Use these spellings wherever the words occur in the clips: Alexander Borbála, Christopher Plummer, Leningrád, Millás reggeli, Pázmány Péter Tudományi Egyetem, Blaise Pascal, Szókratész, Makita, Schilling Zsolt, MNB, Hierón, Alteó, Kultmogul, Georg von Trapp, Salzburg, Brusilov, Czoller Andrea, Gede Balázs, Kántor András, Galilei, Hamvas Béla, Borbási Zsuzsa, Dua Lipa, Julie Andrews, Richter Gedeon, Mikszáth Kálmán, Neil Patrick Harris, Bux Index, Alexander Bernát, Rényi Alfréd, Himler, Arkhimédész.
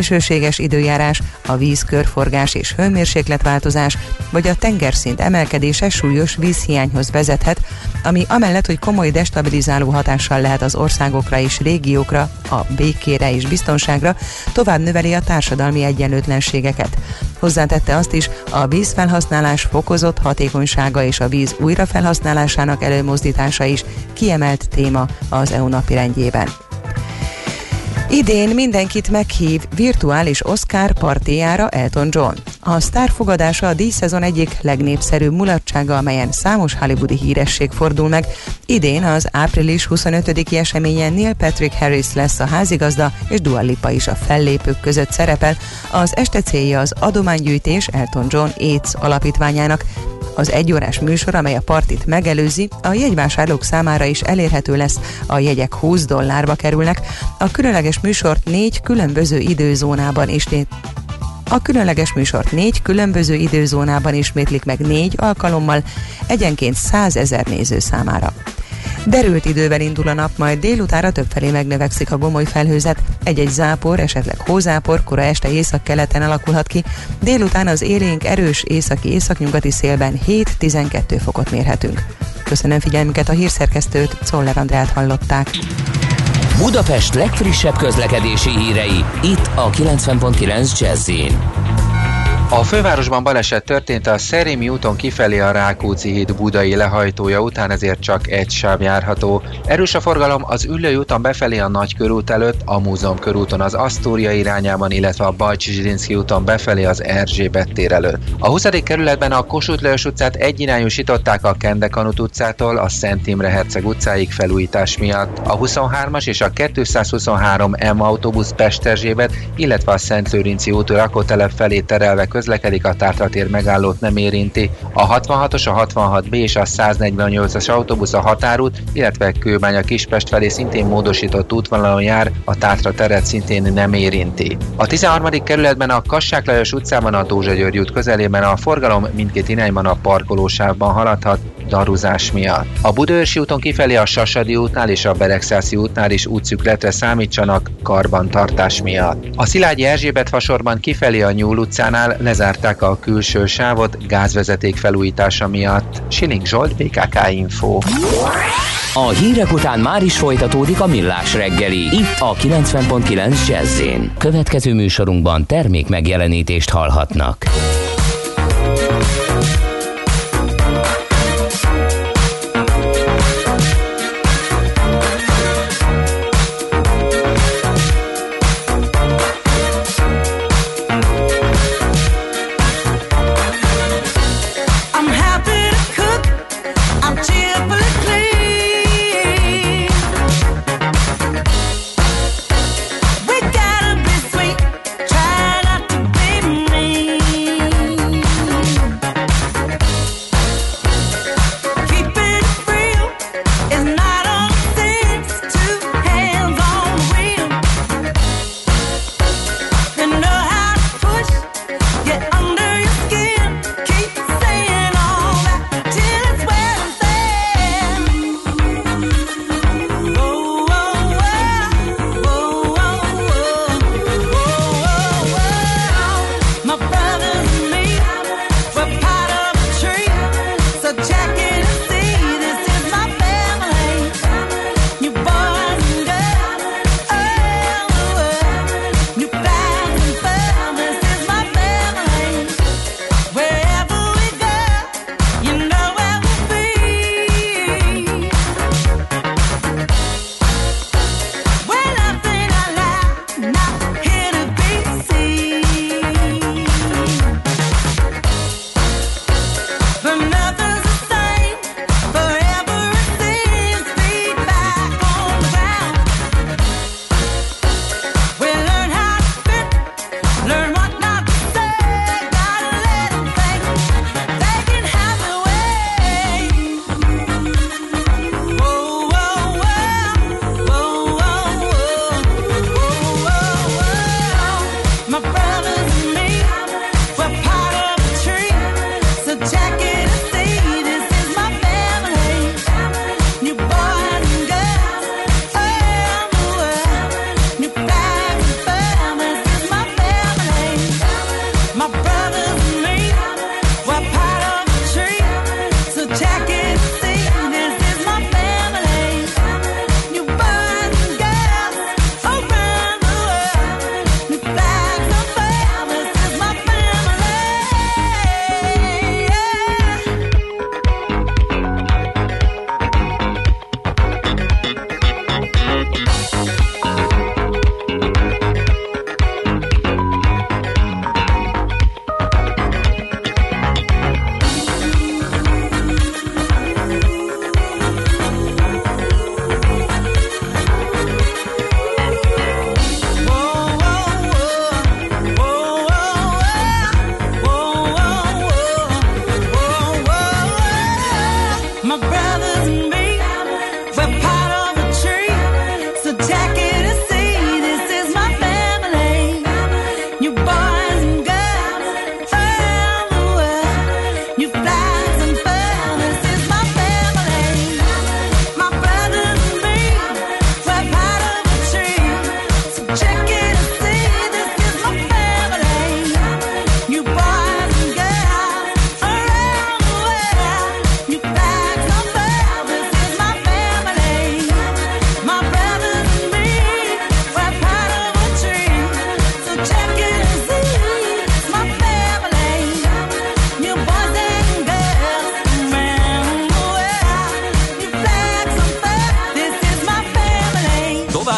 Esőséges időjárás, a víz körforgás és hőmérsékletváltozás, vagy a tengerszint emelkedése súlyos vízhiányhoz vezethet, ami amellett, hogy komoly destabilizáló hatással lehet az országokra és régiókra, a békére és biztonságra, tovább növeli a társadalmi egyenlőtlenségeket. Hozzátette azt is, a vízfelhasználás fokozott hatékonysága és a víz újrafelhasználásának előmozdítása is kiemelt téma az EU napirendjében. Idén mindenkit meghív virtuális Oscar partyjára Elton John. A sztár fogadása a díjszezon egyik legnépszerűbb mulatsága, amelyen számos hollywoodi híresség fordul meg. Idén az április 25-i eseményen Neil Patrick Harris lesz a házigazda, és Dua Lipa is a fellépők között szerepel. Az este célja az adománygyűjtés Elton John AIDS alapítványának. Az egyórás műsor, amely a partit megelőzi, a jegyvásárlók számára is elérhető lesz, a jegyek $20-ba kerülnek. A különleges műsort 4 különböző időzónában ismétlik meg 4 alkalommal, egyenként 100 000 néző számára. Derült idővel indul a nap, majd délutára többfelé megnövekszik a gomoly felhőzet. Egy-egy zápor, esetleg hózápor kora este északkeleten alakulhat ki. Délután az élénk erős északi-északnyugati szélben 7-12 fokot mérhetünk. Köszönöm figyelmüket, a hírszerkesztőt, Szoller Andrát hallották. Budapest legfrissebb közlekedési hírei, itt a 90.9 Jazz-in. A fővárosban baleset történt a Szerémi úton kifelé a Rákóczi híd budai lehajtója után, ezért csak egy sáv járható. Erős a forgalom az Üllői úton befelé a Nagykörút előtt, a Múzeum körúton az Asztória irányában, illetve a Bajcsy-Zsilinszky úton befelé az Erzsébet tér előtt. A 20. kerületben a Kossuth Lajos utcát egyirányosították a Kendekanut utcától a Szent Imre Herceg utcáig felújítás miatt. A 23-as és a 223M autóbusz Pesterzsébet, illetve a Szentlőrinci út lakótelep felé terelve közlekedik, a Tátratér megállót nem érinti. A 66-os, a 66B és a 148-as autóbusz a Határút, illetve Kőbánya Kispest felé szintén módosított útvonalon jár, a Tátra teret szintén nem érinti. A 13. kerületben a Kassák Lajos utcában a Dózsa György út közelében a forgalom mindkét irányban a parkolósávban haladhat, daruzás miatt. A Budaörsi úton kifelé a Sasadi útnál és a Beregszászi útnál is útszükletre számítsanak karbantartás miatt. A Szilágyi Erzsébet fasorban kifelé a Nyúl utcánál lezárták a külső sávot gázvezeték felújítása miatt. Schilling Zsolt, BKK Info. A hírek után már is folytatódik a Millás reggeli, itt a 90.9 Jazz-én. Következő műsorunkban termék megjelenítést hallhatnak.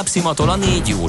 napszimatola négy jó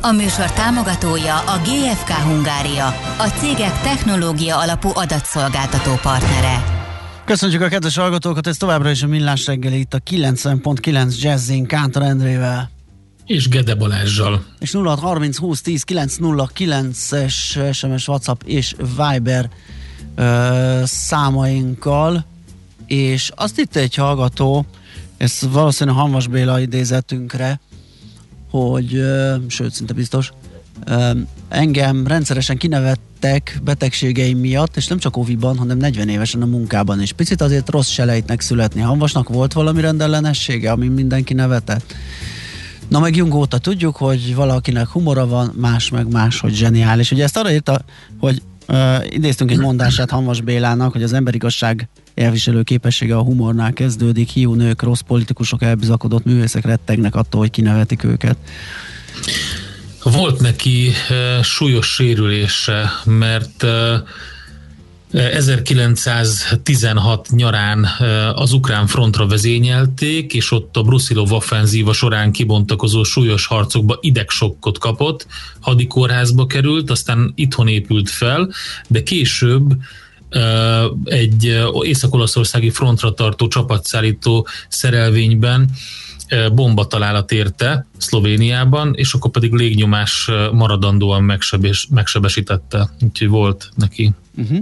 A műsor támogatója a GFK Hungária, a cégek technológia alapú adatszolgáltató partnere. Köszönjük a kedves hallgatókat, ez továbbra is a Millás reggeli, itt a 90.9 Jazzin Kántor Andrével. És Gede Balázssal. És 0630 20 10 909-es SMS, WhatsApp és Viber számainkkal. És azt itt egy hallgató, ezt valószínűleg Hamvas Béla idézetünkre, hogy, sőt, szinte biztos, engem rendszeresen kinevettek betegségeim miatt, és nem csak óviban, hanem 40 évesen a munkában is. Picit azért rossz selejtnek születni. Hamvasnak volt valami rendellenessége, ami mindenki nevetett? Na meg Jung óta tudjuk, hogy valakinek humora van, más meg más, hogy zseniális. Ugye ezt arra írta, hogy idéztünk egy mondását Hamvas Bélának, hogy az emberigazság elviselő képessége a humornál kezdődik, hiú nők, rossz politikusok, elbizakodott művészek rettegnek attól, hogy kinevetik őket. Volt neki súlyos sérülése, mert 1916 nyarán az ukrán frontra vezényelték, és ott a Brusilov offenzíva során kibontakozó súlyos harcokba idegsokkot kapott, hadikórházba került, aztán itthon épült fel, de később egy észak-olaszországi frontra tartó csapatszállító szerelvényben bombatalálat érte Szlovéniában, és akkor pedig légnyomás maradandóan megsebesítette. Úgyhogy volt neki. Uh-huh.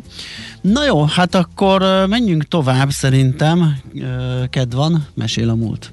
Na jó, hát akkor menjünk tovább szerintem. Kedd van, mesél a múlt.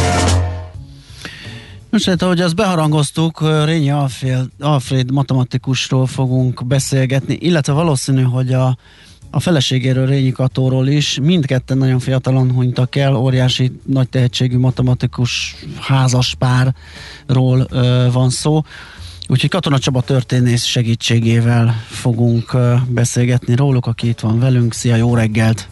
Most hát, ahogy azt beharangoztuk, Rényi Alfréd matematikusról fogunk beszélgetni, illetve valószínű, hogy a feleségéről, Rényi Katóról is. Mindketten nagyon fiatalon hunytak el, óriási, nagy tehetségű matematikus házaspárról van szó. Úgyhogy Katona Csaba történész segítségével fogunk beszélgetni róluk, aki itt van velünk. Szia, jó reggelt!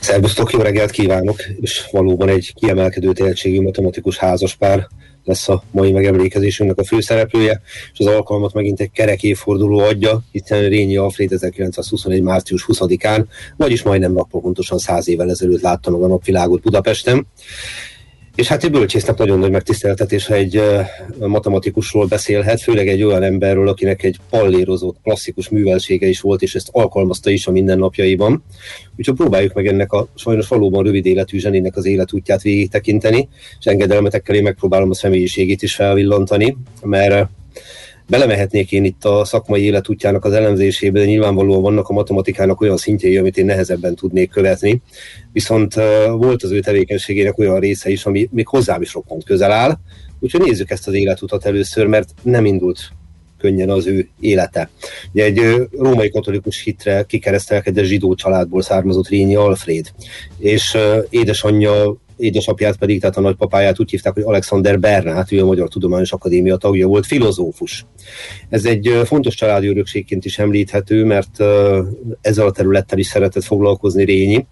Szerbusztok, jó reggelt kívánok, és valóban egy kiemelkedő tehetségű matematikus házaspár lesz a mai megemlékezésünknek a főszereplője, és az alkalmat megint egy kerek évforduló adja, hiszen Rényi Alfréd 1921. március 20-án, vagyis majdnem napra pontosan 100 évvel ezelőtt látta meg a napvilágot Budapesten. És hát egy bölcsésznek nagyon nagy megtiszteltetés, ha egy matematikusról beszélhet, főleg egy olyan emberről, akinek egy pallérozott, klasszikus műveltsége is volt, és ezt alkalmazta is a mindennapjaiban. Úgyhogy próbáljuk meg ennek a sajnos valóban rövid életű zsenének az életútját végig tekinteni, és engedelmetekkel én megpróbálom a személyiségét is felvillantani, mert belemehetnék én itt a szakmai életútjának az elemzésébe, de nyilvánvalóan vannak a matematikának olyan szintjei, amit én nehezebben tudnék követni. Viszont volt az ő tevékenységének olyan része is, ami még hozzám is roppant közel áll. Úgyhogy nézzük ezt az életutat először, mert nem indult könnyen az ő élete. Ugye egy római katolikus hitre kikeresztelkedett zsidó családból származott Rényi Alfréd, és édesapját pedig, tehát a nagypapáját úgy hívták, hogy Alexander Bernát, ő a Magyar Tudományos Akadémia tagja volt, filozófus. Ez egy fontos családi örökségként is említhető, mert ezzel a területtel is szeretett foglalkozni Rényi,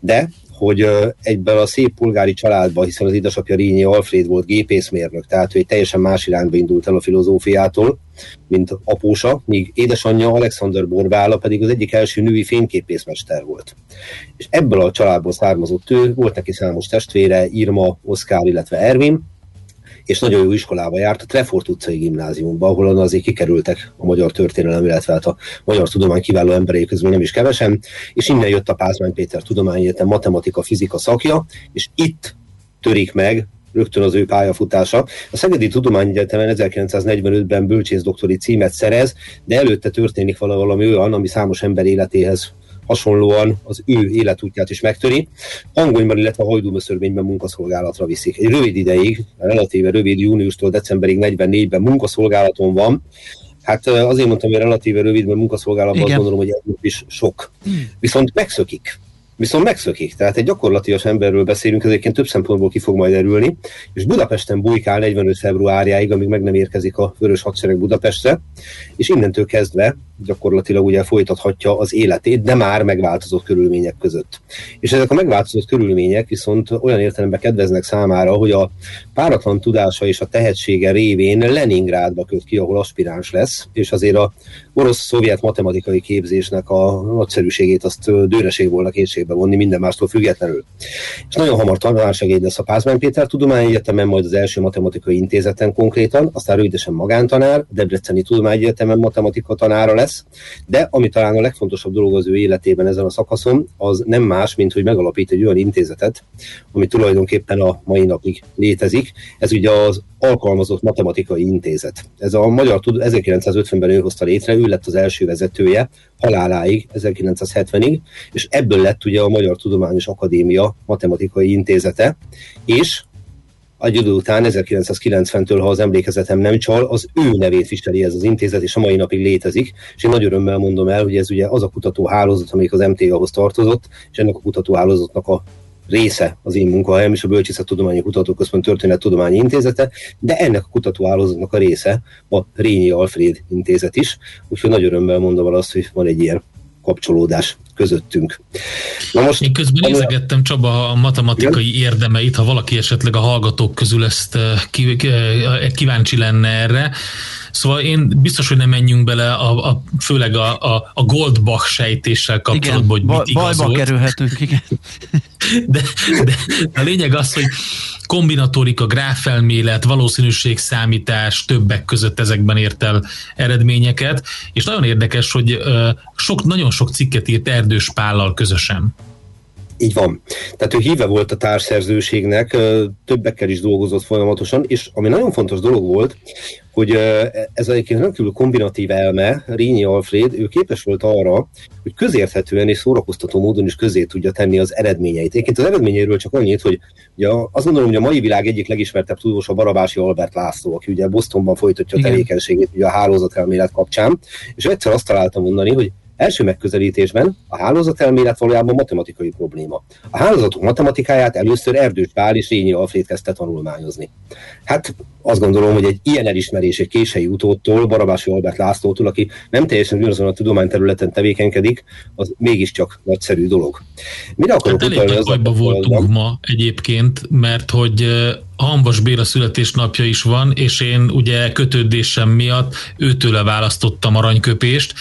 de hogy egyben a szép polgári családban, hiszen az édesapja Rényi Alfréd volt gépészmérnök, tehát ő egy teljesen más irányba indult el a filozófiától, mint apósa, míg édesanyja Alexander Borbála pedig az egyik első női fényképészmester volt. És ebből a családból származott ő, volt neki számos testvére, Irma, Oszkár, illetve Ervin, és nagyon jó iskolába járt, a Trefort utcai gimnáziumban, ahol azért kikerültek a magyar történelem, illetve hát a magyar tudomány kiváló emberei közül nem is kevesen, és innen jött a Pázmány Péter Tudományi Egyetem matematika-fizika szakja, és itt törik meg rögtön az ő pályafutása. A Szegedi Tudományi Egyetemen 1945-ben bölcsész doktori címet szerez, de előtte történik valami olyan, ami számos ember életéhez hasonlóan az ő életútját is megtöri. Hangonyban, illetve Hajdúmöszörvényben munkaszolgálatra viszik. Egy rövid ideig, relatíve rövid, júniustól decemberig 44-ben munkaszolgálaton van. Hát azért mondtam, hogy relatíve rövid, mert munkaszolgálatban azt gondolom, hogy egyébként is sok. Viszont megszökik. Tehát egy gyakorlatilag emberről beszélünk, ezért több szempontból ki fog majd derülni. És Budapesten bujkál 45 februárjáig, amíg meg nem érkezik a Vörös Hadsereg Budapestre, és innentől kezdve gyakorlatilag ugye folytathatja az életét, de már megváltozott körülmények között. És ezek a megváltozott körülmények viszont olyan értelemben kedveznek számára, hogy a páratlan tudása és a tehetsége révén Leningrádba köt ki, ahol aspiráns lesz, és azért a orosz-szovjet matematikai képzésnek a nagyszerűségét azt dőreség volna kétségbe vonni minden mástól függetlenül. És nagyon hamar tanársegéd lesz a Pázmány Péter Tudományi Egyetemen, majd az első matematikai intézeten konkrétan, aztán rövidesen magántanár, Debreceni Tudományi Egyetemen matematika tanára lesz. De ami talán a legfontosabb dolog az ő életében ezen a szakaszon, az nem más, mint hogy megalapít egy olyan intézetet, ami tulajdonképpen a mai napig létezik. Ez ugye az Alkalmazott Matematikai Intézet. Ez a magyar 1950-ben ő hozta létre, ő lett az első vezetője, haláláig, 1970-ig, és ebből lett ugye a Magyar Tudományos Akadémia Matematikai Intézete, és egy idő után, 1990-től, ha az emlékezetem nem csal, az ő nevét viseli ez az intézet, és a mai napig létezik. És én nagy örömmel mondom el, hogy ez ugye az a kutatóhálózat, amelyik az MTA-hoz tartozott, és ennek a kutatóhálózatnak a része az én munkahelyem, és a Bölcsészettudományi Kutatóközpont Történettudományi Intézete, de ennek a kutatóhálózatnak a része a Rényi Alfréd Intézet is. Úgyhogy nagy örömmel mondom el azt, hogy van egy ilyen kapcsolódás közöttünk. Na most, én közben nézegettem, Csaba, a matematikai érdemeit, ha valaki esetleg a hallgatók közül ezt kíváncsi lenne erre. Szóval én biztos, hogy nem menjünk bele főleg a Goldbach sejtéssel kapcsolatban, igen, hogy mit igazolt. Bajba kerülhetünk, igen. De a lényeg az, hogy kombinatorika, gráfelmélet, valószínűségszámítás többek között ezekben ért el eredményeket, és nagyon érdekes, hogy nagyon sok cikket írt Erdős Pállal közösen. Így van. Tehát ő híve volt a társszerzőségnek, többekkel is dolgozott folyamatosan, és ami nagyon fontos dolog volt, hogy ez egyébként rendkívül kombinatív elme, Rényi Alfréd, ő képes volt arra, hogy közérthetően és szórakoztató módon is közé tudja tenni az eredményeit. Egyébként az eredményeiről csak annyit, hogy ugye azt gondolom, hogy a mai világ egyik legismertebb tudós a Barabási Albert László, aki ugye Bostonban folytatja a tevékenységét ugye a hálózatelmélet kapcsán, és egyszer azt találtam mondani, hogy első megközelítésben a hálózatelmélet valójában matematikai probléma. A hálózatok matematikáját először Erdős Pál és Rényi Alfréd kezdte tanulmányozni. Hát azt gondolom, hogy egy ilyen elismerés egy késői utódtól, Barabási Albert Lászlótól, aki nem teljesen ugyanazon a tudományterületen tevékenykedik, az mégiscsak nagyszerű dolog. Mire akarok utalni? Hát elég nagy voltunk ma egyébként, mert hogy Hamvas Béla születésnapja is van, és én ugye kötődésem miatt őtőle választottam aranyköpést,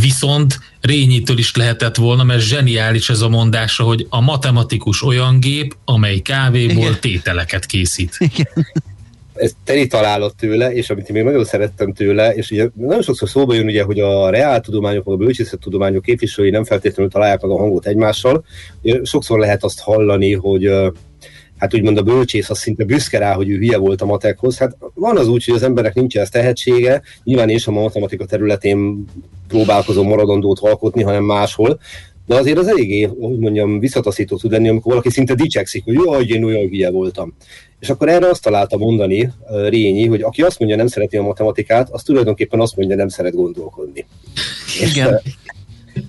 viszont Rényitől is lehetett volna, mert zseniális ez a mondása, hogy a matematikus olyan gép, amely kávéból tételeket készít. Igen. Ez teli találat tőle, és amit én még nagyon szerettem tőle, és ugye nagyon sokszor szóba jön, ugye, hogy a reáltudományok, a bölcsészettudományok képviselői nem feltétlenül találják meg a hangot egymással. Sokszor lehet azt hallani, hogy hát úgymond a bölcsész az szinte büszke rá, hogy ő hülye volt a matekhoz. Hát van az úgy, hogy az emberek nincs ez tehetsége, nyilván én sem a matematika területén próbálkozom maradandót alkotni, hanem máshol. De azért az eléggé, hogy mondjam, visszataszító tud lenni, amikor valaki szinte dicsekszik, hogy jaj, én olyan hülye voltam. És akkor erre azt találta mondani Rényi, hogy aki azt mondja, nem szereti a matematikát, az tulajdonképpen azt mondja, nem szeret gondolkodni. Igen. És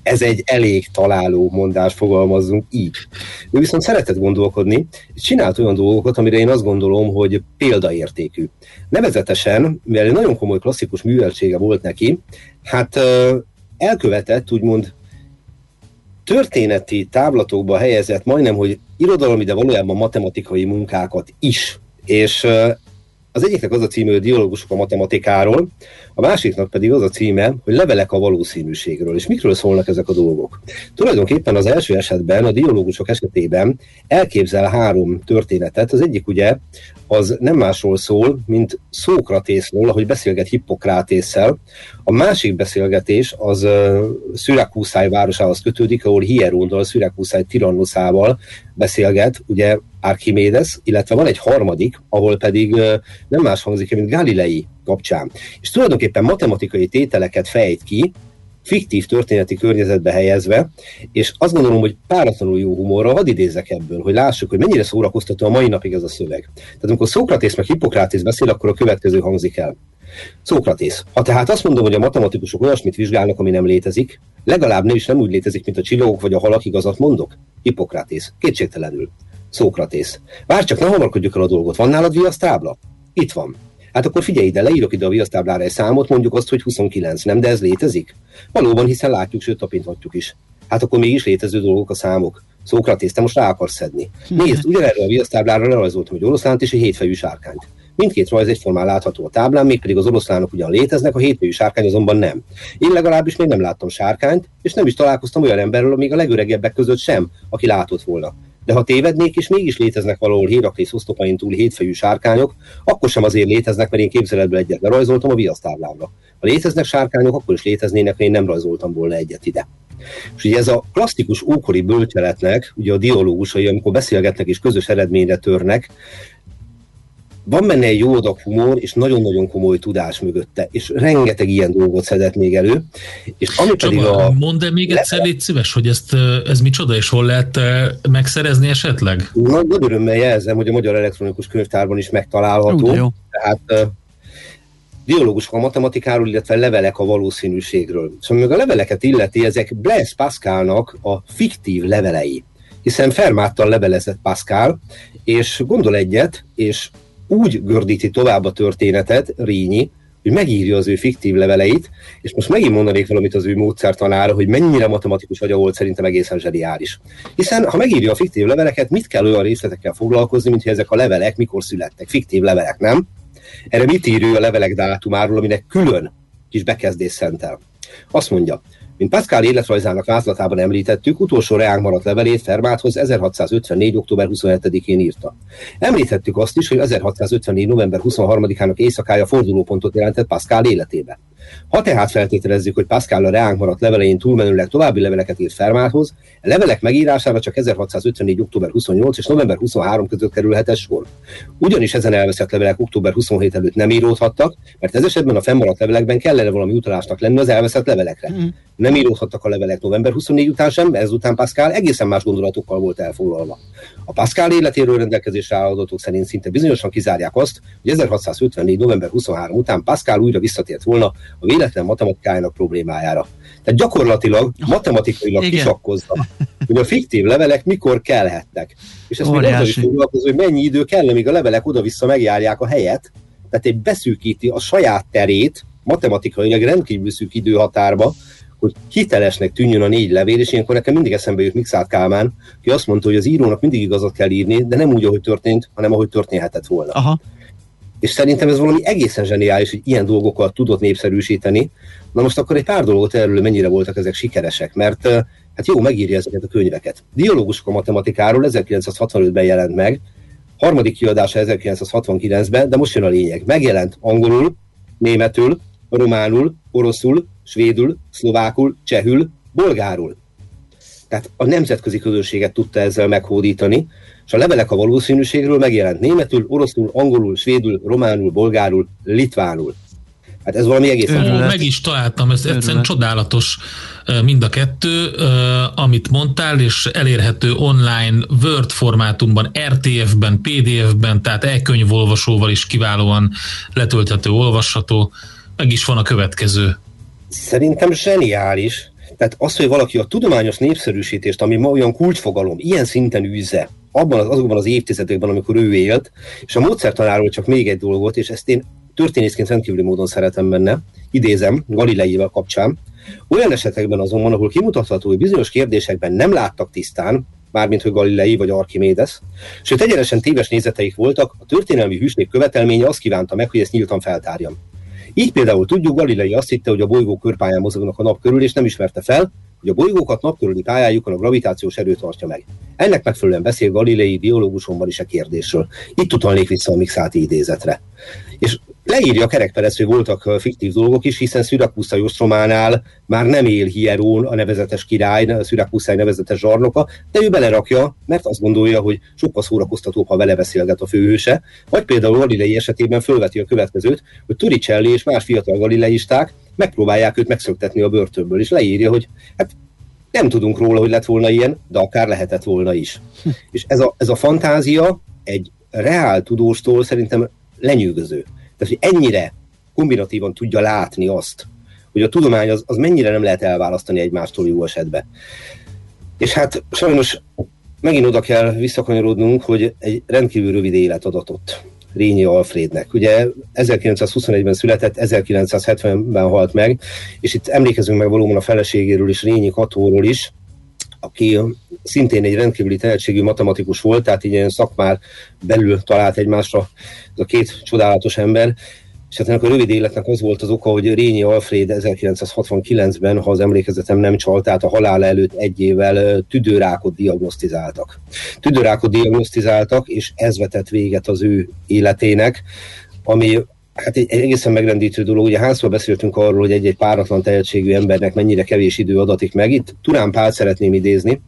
ez egy elég találó mondás, fogalmazzunk így. Ő viszont szeretett gondolkodni, és csinált olyan dolgokat, amire én azt gondolom, hogy példaértékű. Nevezetesen, mivel egy nagyon komoly klasszikus műveltsége volt neki, hát elkövetett, úgymond történeti táblatokba helyezett majdnem, hogy irodalmi, de valójában matematikai munkákat is. És az egyiknek az a címe, hogy Dialógusok a matematikáról, a másiknak pedig az a címe, hogy Levelek a valószínűségről. És mikről szólnak ezek a dolgok? Tulajdonképpen az első esetben, a dialógusok esetében elképzel három történetet. Az egyik ugye, az nem másról szól, mint Szókratészról, ahogy beszélget Hippokrátésszel. A másik beszélgetés az Szürakúszáj városához kötődik, ahol Hierónnal, Szürakúszáj tirannoszával beszélget, ugye Arkhimédész, illetve van egy harmadik, ahol pedig nem más hangzik, mint Gálilei kapcsán. És tulajdonképpen matematikai tételeket fejt ki, fiktív történeti környezetbe helyezve, és azt gondolom, hogy páratlanul jó humorra hadd idézek ebből, hogy lássuk, hogy mennyire szórakoztató a mai napig ez a szöveg. Tehát amikor Szókratész meg Hippokrátész beszél, akkor a következő hangzik el. Szókratész, ha tehát azt mondom, hogy a matematikusok olyasmit vizsgálnak, ami nem létezik, legalább nem is nem úgy létezik, mint a csillagok vagy a halak, igazat mondok? Hippokrátész, kétségtelenül. Szókratész, várj csak, ne hamarkodjuk el a dolgot, van nálad viasztábla? Itt van. Hát akkor figyelj ide, leírok ide a viasztáblára egy számot, mondjuk azt, hogy 29, nem, de ez létezik? Valóban, hiszen látjuk, sőt tapinthatjuk is. Hát akkor mégis létező dolgok a számok. Szókratész, te most rá akarsz szedni. Nézd, ugyanerre a viasztáblára lerajzoltam egy oroszlánt és egy hétfejű sárkányt. Mindkét rajz egyformán látható a táblán, mégpedig az oroszlánok ugyan léteznek, a hétfejű sárkány azonban nem. Én legalábbis még nem láttam sárkányt, és nem is találkoztam olyan emberről, még a legöregebbek között sem, aki látott volna. De ha tévednék, és mégis léteznek valahol Héraklész osztopain túl hétfejű sárkányok, akkor sem azért léteznek, mert én képzeletből egyet lerajzoltam a viasztáblámra. Ha léteznek sárkányok, akkor is léteznének, ha én nem rajzoltam volna egyet ide. És ugye ez a klasszikus ókori bölcseletnek, ugye a dialógusai, amikor beszélgetnek és közös eredményre törnek, van benne egy jó adag humor, és nagyon-nagyon komoly tudás mögötte, és rengeteg ilyen dolgot szedett még elő. És ami pedig Csaba, mondd el még egyszer, légy szíves, hogy ez micsoda, és hol lehet megszerezni esetleg? Nagy örömmel jelzem, hogy a Magyar Elektronikus Könyvtárban is megtalálható. Jó. Tehát dialógusok a matematikáról, illetve levelek a valószínűségről. És ami meg a leveleket illeti, ezek Blaise Pascalnak a fiktív levelei. Hiszen Fermattal levelezett Pascal, és gondol egyet, és úgy gördíti tovább a történetet Rényi, hogy megírja az ő fiktív leveleit, és most megint mondanék valamit az ő módszertanára, hogy mennyire matematikus agya volt, szerintem egészen zseniális. Hiszen, ha megírja a fiktív leveleket, mit kell olyan részletekkel foglalkozni, mintha ezek a levelek mikor születtek? Fiktív levelek, nem? Erre mit írja a levelek dátumáról, aminek külön kis bekezdés szentel? Azt mondja, mint Pascal életrajzának vázlatában említettük, utolsó reánk maradt levelét Fermathoz 1654. október 27-én írta. Említettük azt is, hogy 1654. november 23-ának éjszakája fordulópontot jelentett Pascal életébe. Ha tehát feltételezzük, hogy Pascal a reánk maradt levelején túlmenőleg további leveleket írt Fermathoz, a levelek megírására csak 1654. október 28 és november 23 között kerülhetett sor. Ugyanis ezen elveszett levelek október 27 előtt nem íródhattak, mert ez esetben a fennmaradt levelekben kellene valami utalásnak lenni az elveszett levelekre. Nem íródhattak a levelek november 24 után sem, ezután Pascal egészen más gondolatokkal volt elfoglalva. A Pascal életéről rendelkezésre álló adatok szerint szinte bizonyosan kizárják azt, hogy 1654. november 23 után Pascal újra visszatért volna a véletlen matematikájának problémájára. Tehát gyakorlatilag matematikailag kisakkoznak, hogy a fiktív levelek mikor kellhetnek. És ezt még azzal is foglalkozó, hogy mennyi idő kell, amíg a levelek oda-vissza megjárják a helyet, tehát egy beszűkíti a saját terét, matematikailag rendkívül szűk időhatárba, hogy hitelesnek tűnjön a négy levél, és ilyenkor nekem mindig eszembe jött Mikszáth Kálmán, ki azt mondta, hogy az írónak mindig igazat kell írni, de nem úgy, ahogy történt, hanem ahogy történhetett volna. Aha. És szerintem ez valami egészen zseniális, hogy ilyen dolgokkal tudott népszerűsíteni. Na most akkor egy pár dolgot erről, mennyire voltak ezek sikeresek, mert hát jó, megírja ezeket a könyveket. Dialógusok a matematikáról 1965-ben jelent meg, harmadik kiadása 1969-ben, de most jön a lényeg. Megjelent angolul, németül, románul, oroszul, svédül, szlovákul, csehül, bolgárul. Tehát a nemzetközi közönséget tudta ezzel meghódítani, és a levelek a valószínűségről megjelent németül, oroszul, angolul, svédül, románul, bolgárul, litvánul. Hát ez valami egészen... Meg is találtam, ez egyszerűen csodálatos mind a kettő, amit mondtál, és elérhető online Word formátumban, RTF-ben, PDF-ben, tehát e-könyvolvasóval is kiválóan letölthető, olvasható. Meg is van a következő. Szerintem zseniális. Tehát az, hogy valaki a tudományos népszerűsítést, ami ma olyan kulcsfogalom, ilyen szinten űzze, azokban az évtizedekben, amikor ő élt, és a módszertanáról csak még egy dolgot, és ezt én történészként rendkívüli módon szeretem benne, idézem, Galileivel kapcsán. Olyan esetekben azonban, ahol kimutatható, hogy bizonyos kérdésekben nem láttak tisztán, mármint hogy Galilei vagy Arkhimédesz, sőt egyenesen téves nézeteik voltak, a történelmi hűség követelménye azt kívánta meg, hogy ezt nyíltan feltárjam. Így például tudjuk, Galilei azt hitte, hogy a bolygók körpályán mozognak a nap körül, és nem ismerte fel, hogy a bolygókat nap körüli pályájukon a gravitációs erő tartja meg. Ennek megfelelően beszél Galilei dialógusomban is a kérdésről. Itt utalnék vissza a Mikszáthi idézetre. És leírja kerekperec, hogy voltak fiktív dolgok is, hiszen Szürakuszai ostrománál már nem él Hierón, a nevezetes király, a Szürakuszai nevezetes zsarnoka, de ő belerakja, mert azt gondolja, hogy sokkal szórakoztatóbb, ha vele beszélget a főhőse, vagy például Galilei esetében fölveti a következőt, hogy Toricelli és más fiatal galileisták megpróbálják őt megszöktetni a börtönből, és leírja, hogy hát nem tudunk róla, hogy lett volna ilyen, de akár lehetett volna is. És ez a fantázia egy reál tudóstól szerintem lenyűgöző. Tehát, hogy ennyire kombinatívan tudja látni azt, hogy a tudomány az mennyire nem lehet elválasztani egymástól jó esetben. És hát sajnos megint oda kell visszakanyarodnunk, hogy egy rendkívül rövid élet adatott Rényi Alfrédnek. Ugye 1921-ben született, 1970-ben halt meg, és itt emlékezünk meg valóban a feleségéről is, Rényi Katóról is, aki szintén egy rendkívüli tehetségű matematikus volt, tehát így ilyen szakmár belül talált egymásra ez a két csodálatos ember. És hát ennek a rövid életnek az volt az oka, hogy Rényi Alfréd 1969-ben, ha az emlékezetem nem csal, tehát a halála előtt egy évvel tüdőrákot diagnosztizáltak. És ez vetett véget az ő életének, ami hát egy egészen megrendítő dolog. Ugye hányszor beszéltünk arról, hogy egy páratlan tehetségű embernek mennyire kevés idő adatik meg. Itt Turán Pált szeretném idézni.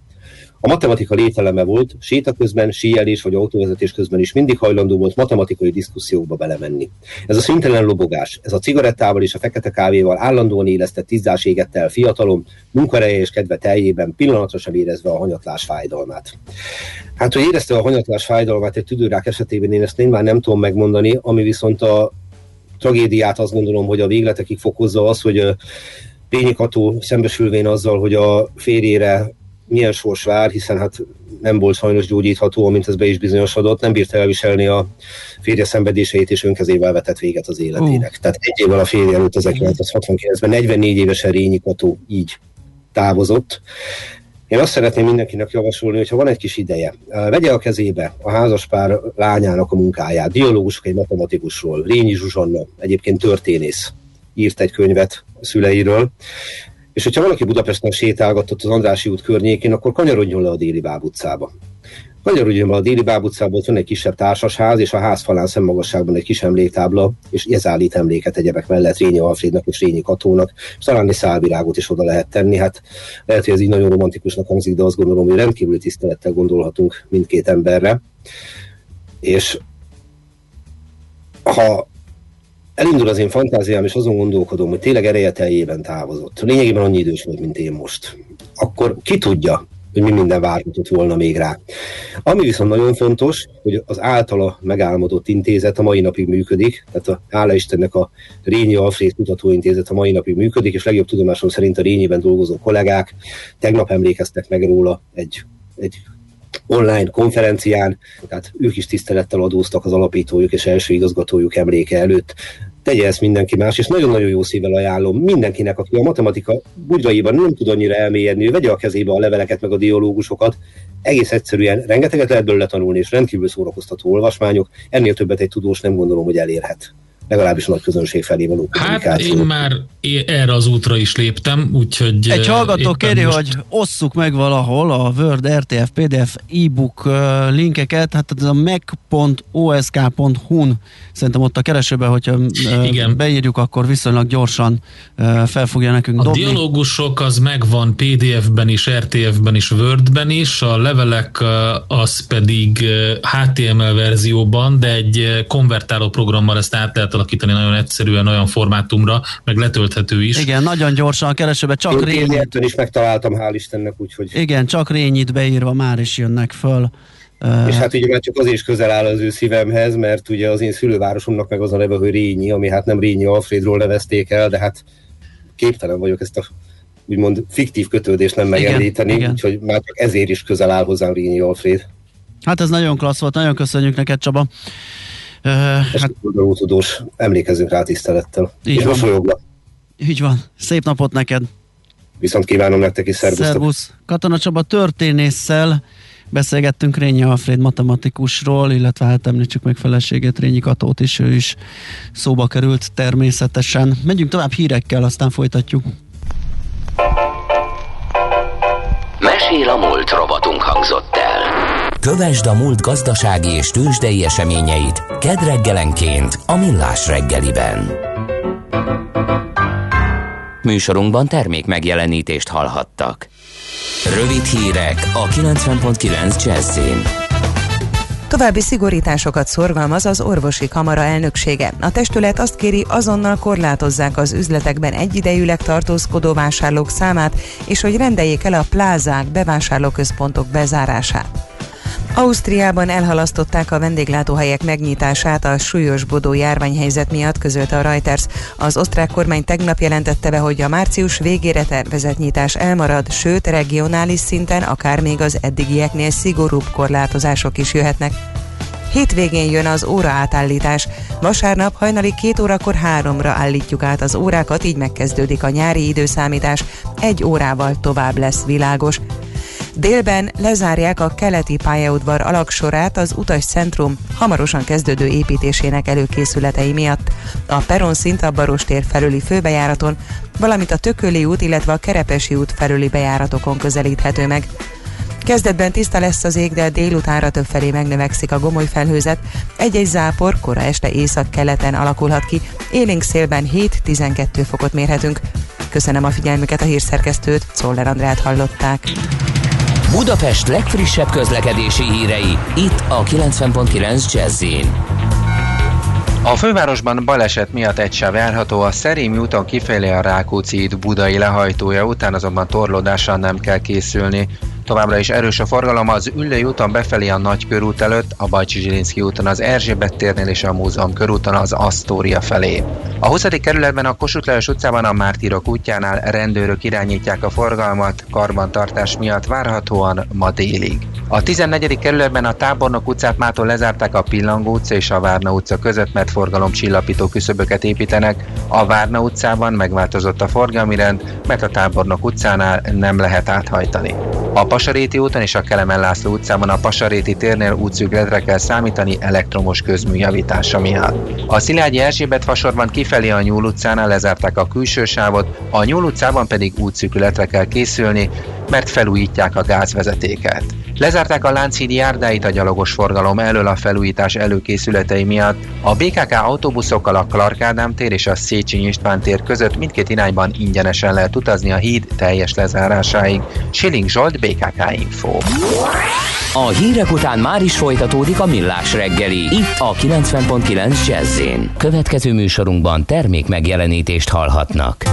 A matematika lételeme volt, séta közben, síelés vagy autóvezetés közben is mindig hajlandó volt matematikai diszkusziókba belemenni. Ez a szüntelen lobogás, ez a cigarettával és a fekete kávéval állandóan élesztett tízdás égett el fiatalom, munkareje és kedve teljében, pillanatra sem érezve a hanyatlás fájdalmát. Hát, hogy érezte a hanyatlás fájdalmát egy tüdőrák esetében, én ezt már nem tudom megmondani, ami viszont a tragédiát azt gondolom, hogy a végletekig fokozza az, hogy Rényi Kató szembesülvén azzal, hogy a férjére milyen sors vár, hiszen hát nem volt sajnos gyógyítható, amint ez be is bizonyosodott, nem bírta elviselni a férje szenvedéseit, és önkezével vetett véget az életének. Tehát egy évvel a férje előtt 1969-ben, 44 évesen Rényi Kató így távozott. Én azt szeretném mindenkinek javasolni, hogyha van egy kis ideje, vegye a kezébe a házaspár lányának a munkáját, dialógusok egy matematikusról, Rényi Zsuzsanna, egyébként történész, írt egy könyvet a szüleiről. És hogyha valaki Budapesten sétálgatott az Andrássy út környékén, akkor kanyarodjon le a Déli Báb utcába. Kanyarodjon le a Déli Báb utcába, ott van egy kisebb társasház, és a ház falán szemmagasságban egy kis emléktábla, és ez állít emléket egyebek mellett Rényi Alfrédnak és Rényi Katónak, és talán egy szálvirágot is oda lehet tenni. Hát lehet, hogy ez így nagyon romantikusnak hangzik, de azt gondolom, hogy rendkívüli tisztelettel gondolhatunk mindkét emberre. És ha elindul az én fantáziám, és azon gondolkodom, hogy tényleg ereje teljében távozott. Lényegében annyi idős volt, mint én most. Akkor ki tudja, hogy mi minden várhatott volna még rá. Ami viszont nagyon fontos, hogy az általa megálmodott intézet a mai napig működik, tehát hála Istennek a Rényi Alfréd Kutatóintézet a mai napig működik, és legjobb tudomásom szerint a Rényiben dolgozó kollégák tegnap emlékeztek meg róla egy online konferencián, tehát ők is tisztelettel adóztak az alapítójuk és első igazgatójuk emléke előtt. Tegye ezt mindenki más, és nagyon-nagyon jó szívvel ajánlom mindenkinek, aki a matematika bugyraiban nem tud annyira elmélyedni, vegye a kezébe a leveleket meg a dialógusokat. Egész egyszerűen rengeteget lehet belőle tanulni, és rendkívül szórakoztató olvasmányok. Ennél többet egy tudós nem gondolom, hogy elérhet. Legalábbis a nagy közönség felé való kommunikáció. Hát én már erre az útra is léptem, úgyhogy... Egy hallgató kéri, hogy osszuk meg valahol a Word, RTF, PDF, e-book linkeket, hát ez a mac.osk.hu-n szerintem ott a keresőben, hogyha igen, beírjuk, akkor viszonylag gyorsan fel fogja nekünk dobni. A dialógusok az megvan PDF-ben is, RTF-ben is, Word-ben is, a levelek az pedig HTML verzióban, de egy konvertáló programmal ezt át lehet alakítani nagyon egyszerűen olyan formátumra, meg letölthető is. Igen, nagyon gyorsan a keresőben csak Rényit is megtaláltam, hál' Istennek, úgyhogy... Igen, csak Rényit beírva már is jönnek föl. És hát ugye már csak azért is közel áll az ő szívemhez, mert ugye az én szülővárosomnak meg az a neve, hogy Rényi, ami hát nem Rényi Alfrédról nevezték el, de hát képtelen vagyok ezt a úgymond fiktív kötődést nem megemlíteni, úgyhogy már csak ezért is közel áll hozzám Rényi Alfréd. Hát ez nagyon klassz volt, nagyon köszönjük neked, Csaba. Hát tudós, emlékezzünk rá tisztelettel. És mosolyogva. Így van. Szép napot neked. Viszont kívánom nektek is, szervusztok. Szervusz. Katona Csaba történésszel beszélgettünk Rényi Alfréd matematikusról, illetve hát említsük meg feleségét, Rényi Katót is, ő is szóba került természetesen. Megyünk tovább hírekkel, aztán folytatjuk. Mesél a múlt rovatunk hangzott el. Kövesd a múlt gazdasági és tőzsdei eseményeit kedreggelenként a Millás reggeliben. Műsorunkban termék megjelenítést hallhattak. Rövid hírek a 90.9 Jazz-én. További szigorításokat szorgalmaz az orvosi kamara elnöksége. A testület azt kéri, azonnal korlátozzák az üzletekben egyidejűleg tartózkodó vásárlók számát, és hogy rendeljék el a plázák, bevásárlóközpontok bezárását. Ausztriában elhalasztották a vendéglátóhelyek megnyitását a súlyosbodó járványhelyzet miatt, közölte a Reuters. Az osztrák kormány tegnap jelentette be, hogy a március végére tervezett nyitás elmarad, sőt regionális szinten akár még az eddigieknél szigorúbb korlátozások is jöhetnek. Hétvégén jön az óraátállítás. Vasárnap hajnali 2 órakor 3-ra állítjuk át az órákat, így megkezdődik a nyári időszámítás, 1 órával tovább lesz világos. Délben lezárják a keleti pályaudvar alaksorát az utascentrum hamarosan kezdődő építésének előkészületei miatt. A peronszint a Barostér felüli főbejáraton, valamint a Tököli út, illetve a Kerepesi út felüli bejáratokon közelíthető meg. Kezdetben tiszta lesz az ég, de délutánra többfelé megnövekszik a gomoly felhőzet. Egy-egy zápor kora este észak-keleten alakulhat ki, élénk szélben 7-12 fokot mérhetünk. Köszönöm a figyelmüket, a hírszerkesztőt, Czoller Andrát hallották. Budapest legfrissebb közlekedési hírei, itt a 90.9 Jazz-in. A fővárosban baleset miatt egy sáv járható, a Szerémi úton kifelé a Rákóczi híd budai lehajtója után, azonban torlódással nem kell készülni. Továbbra is erős a forgalom az Üllői úton befelé a Nagykörút előtt, a Bajcsy-Zsilinszky úton az Erzsébet térnél és a Múzeum körúton az Asztória felé. A 20. kerületben a Kossuth Lajos utcában a Mártírok útjánál rendőrök irányítják a forgalmat, karbantartás miatt várhatóan ma délig. A 14. kerületben a Tábornok utcát mától lezárták a Pillangó utca és a Várna utca között, mert forgalomcsillapító küszöböket építenek. A Várna utcában megváltozott a forgalmi rend, mert a Tábornok utcánál nem lehet áthajtani. A Pasaréti úton és a Kelemen László utcában a Pasaréti térnél útszűkületre kell számítani elektromos közmű javítása miatt. A Szilágyi Erzsébet fasorban kifelé a Nyúl utcánál lezárták a külső sávot, a Nyúl utcában pedig útszűkületre kell készülni, mert felújítják a gázvezetéket. Lezárták a Lánchíd járdáit a gyalogos forgalom elől a felújítás előkészületei miatt. A BKK autóbuszokkal a Clark Ádám tér és a Széchenyi István tér között mindkét irányban ingyenesen lehet utazni a híd teljes lezárásáig. Schilling Zsolt, BKK Info. A hírek után már is folytatódik a Millás reggeli, itt a 90.9 Jazz-én. Következő műsorunkban termék megjelenítést hallhatnak.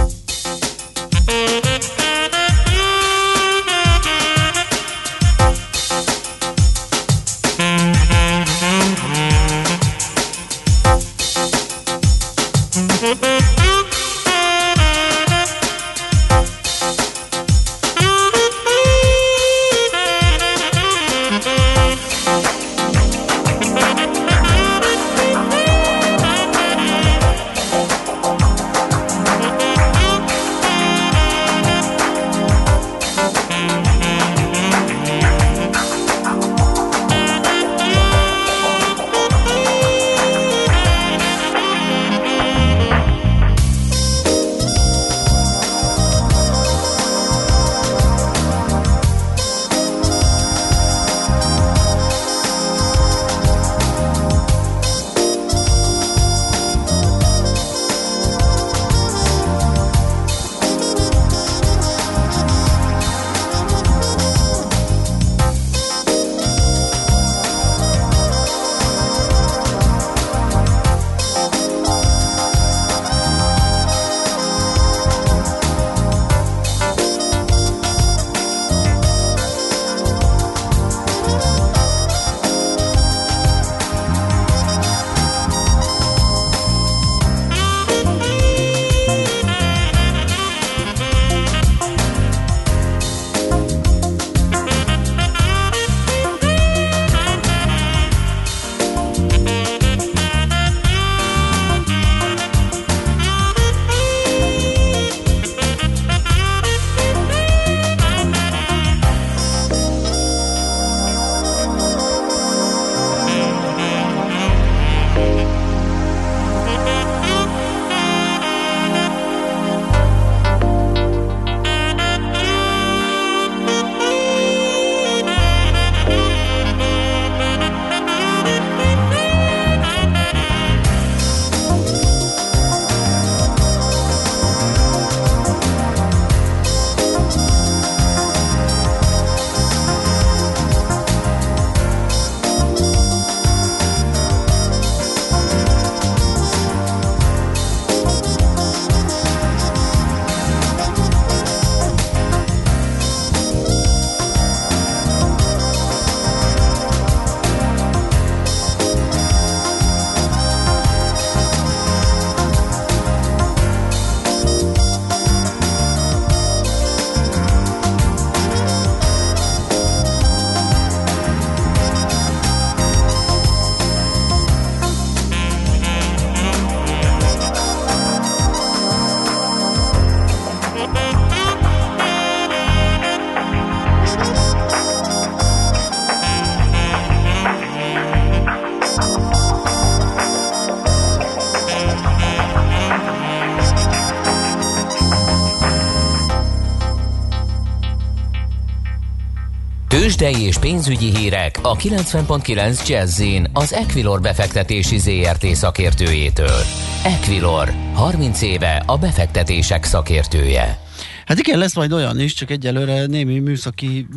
Tőzsdei és pénzügyi hírek a 90.9 Jazz-in az Equilor befektetési ZRT szakértőjétől. Equilor, 30 éve a befektetések szakértője. Hát igen, lesz majd olyan is, csak egyelőre némi műszaki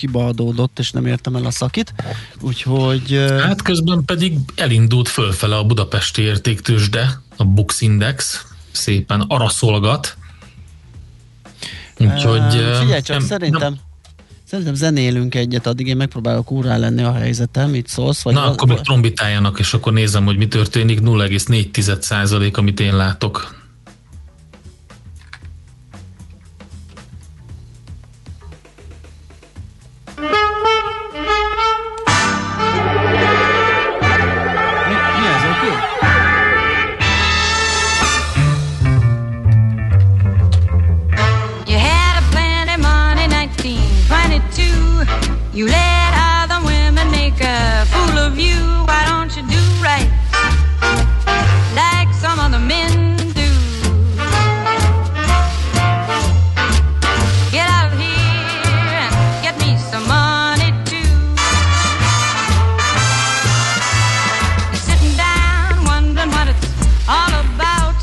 hiba adódott, és nem értem el a szakit, úgyhogy... Hát közben pedig elindult fölfele a budapesti értéktőzsde, a Bux Index szépen araszolgat. Úgyhogy... Figyelj csak, Szerintem zenélünk egyet, addig én megpróbálok úrrá lenni a helyzetem, itt szólsz. Vagy akkor még trombitáljanak, és akkor nézem, hogy mi történik. 0,4%, amit én látok. You let other women make a fool of you. Why don't you do right like some other men do? Get out here and get me some money too. You're sitting down wondering what it's all about.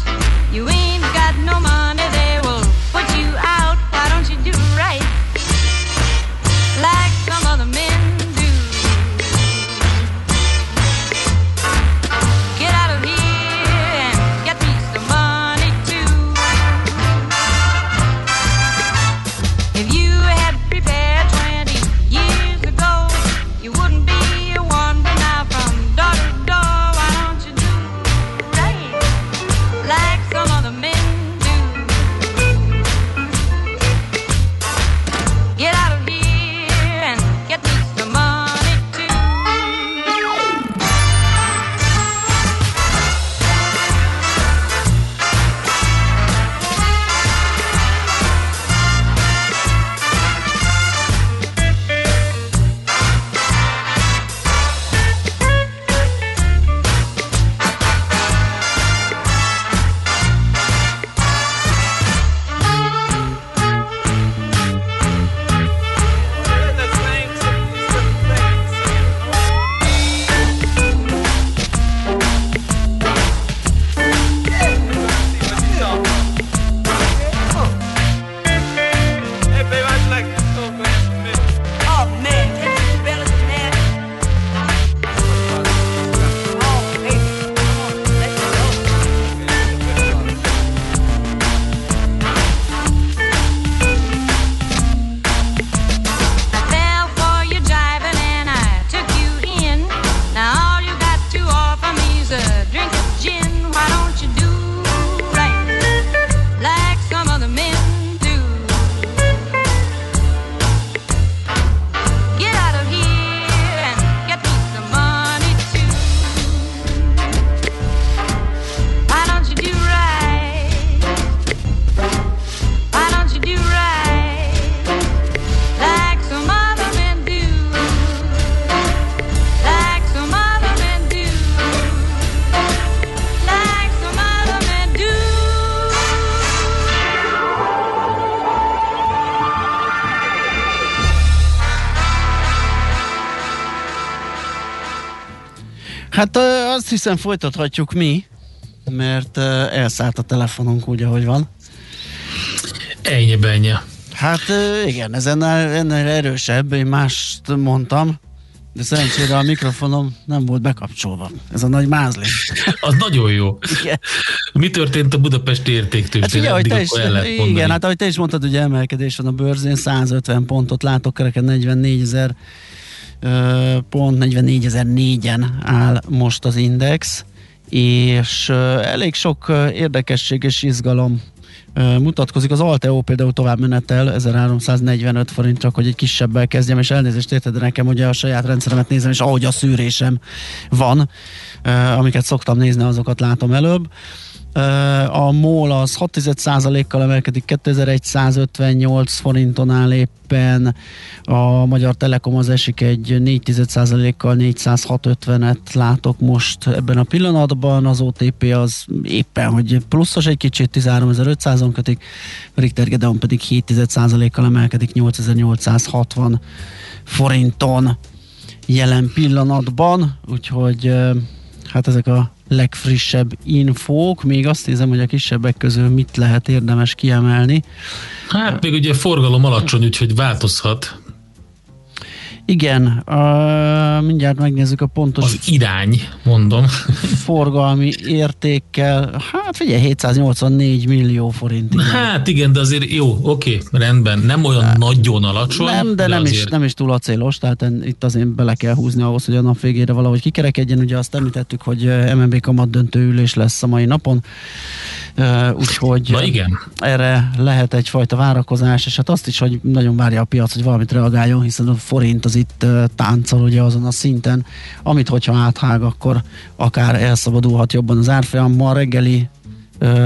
You ain't got no money, they will put you out. Why don't you do right like some other men do? Get out of here and get me some money too. If you had prepared 20 years ago, you wouldn't be wandering out from door to door. Why don't you do right like some other men do? Get out of here and get me some money too. I fell for your driving and I took you in. Now all you got to offer me's a drink of gin. Why don't you do right like some other men do? Get out of here and get me some money too. Why don't you do right? Why don't you do right? Like some other men do. Like some other men do. Like some other men do. Hát azt hiszem folytathatjuk mi, mert elszállt a telefonunk úgy, ahogy van. Ennyi. Hát igen, ez ennél erősebb, én mást mondtam, de szerencsére a mikrofonom nem volt bekapcsolva. Ez a nagy mázli. Az nagyon jó. Igen. Mi történt a budapesti értéktőzsdén? Hát ugye, igen, hát ahogy te is mondtad, hogy emelkedés van a bőrzén, 150 pontot látok, kereken 44.004-en áll most az index, és elég sok érdekesség és izgalom mutatkozik. Az Alteó például tovább menetel, 1345 forint, csak hogy egy kisebbel kezdjem, és elnézést érted nekem, hogy a saját rendszeremet nézem, és ahogy a szűrésem van, amiket szoktam nézni, azokat látom előbb. A MOL az 6%-kal emelkedik, 2158 forinton áll éppen, a Magyar Telekom az esik egy 4%-kal, 450-et látok most ebben a pillanatban, az OTP az éppen, hogy pluszos egy kicsit, 13500-on kötik, a Richter Gedeon pedig 7%-kal emelkedik, 8860 forinton jelen pillanatban, úgyhogy hát ezek a legfrissebb infók. Még azt nézem, hogy a kisebbek közül mit lehet érdemes kiemelni. Hát még ugye forgalom alacsony, úgyhogy változhat. Igen, mindjárt megnézzük a pontos... Az irány, mondom. ...forgalmi értékkel. Hát figyelj, 784 millió forint. Igen. Hát igen, de azért jó, oké, rendben. Nem olyan nagyon alacsony. Nem, de nem, azért... nem is túl acélos, tehát itt azért bele kell húzni ahhoz, hogy a nap végére valahogy kikerekedjen. Ugye azt említettük, hogy MNB kamat döntő ülés lesz a mai napon. Úgyhogy igen. Erre lehet egyfajta várakozás, és hát azt is, hogy nagyon várja a piac, hogy valamit reagáljon, hiszen a forint az itt táncol ugye azon a szinten, amit hogyha áthág, akkor akár elszabadulhat jobban az árfolyam. Ma reggeli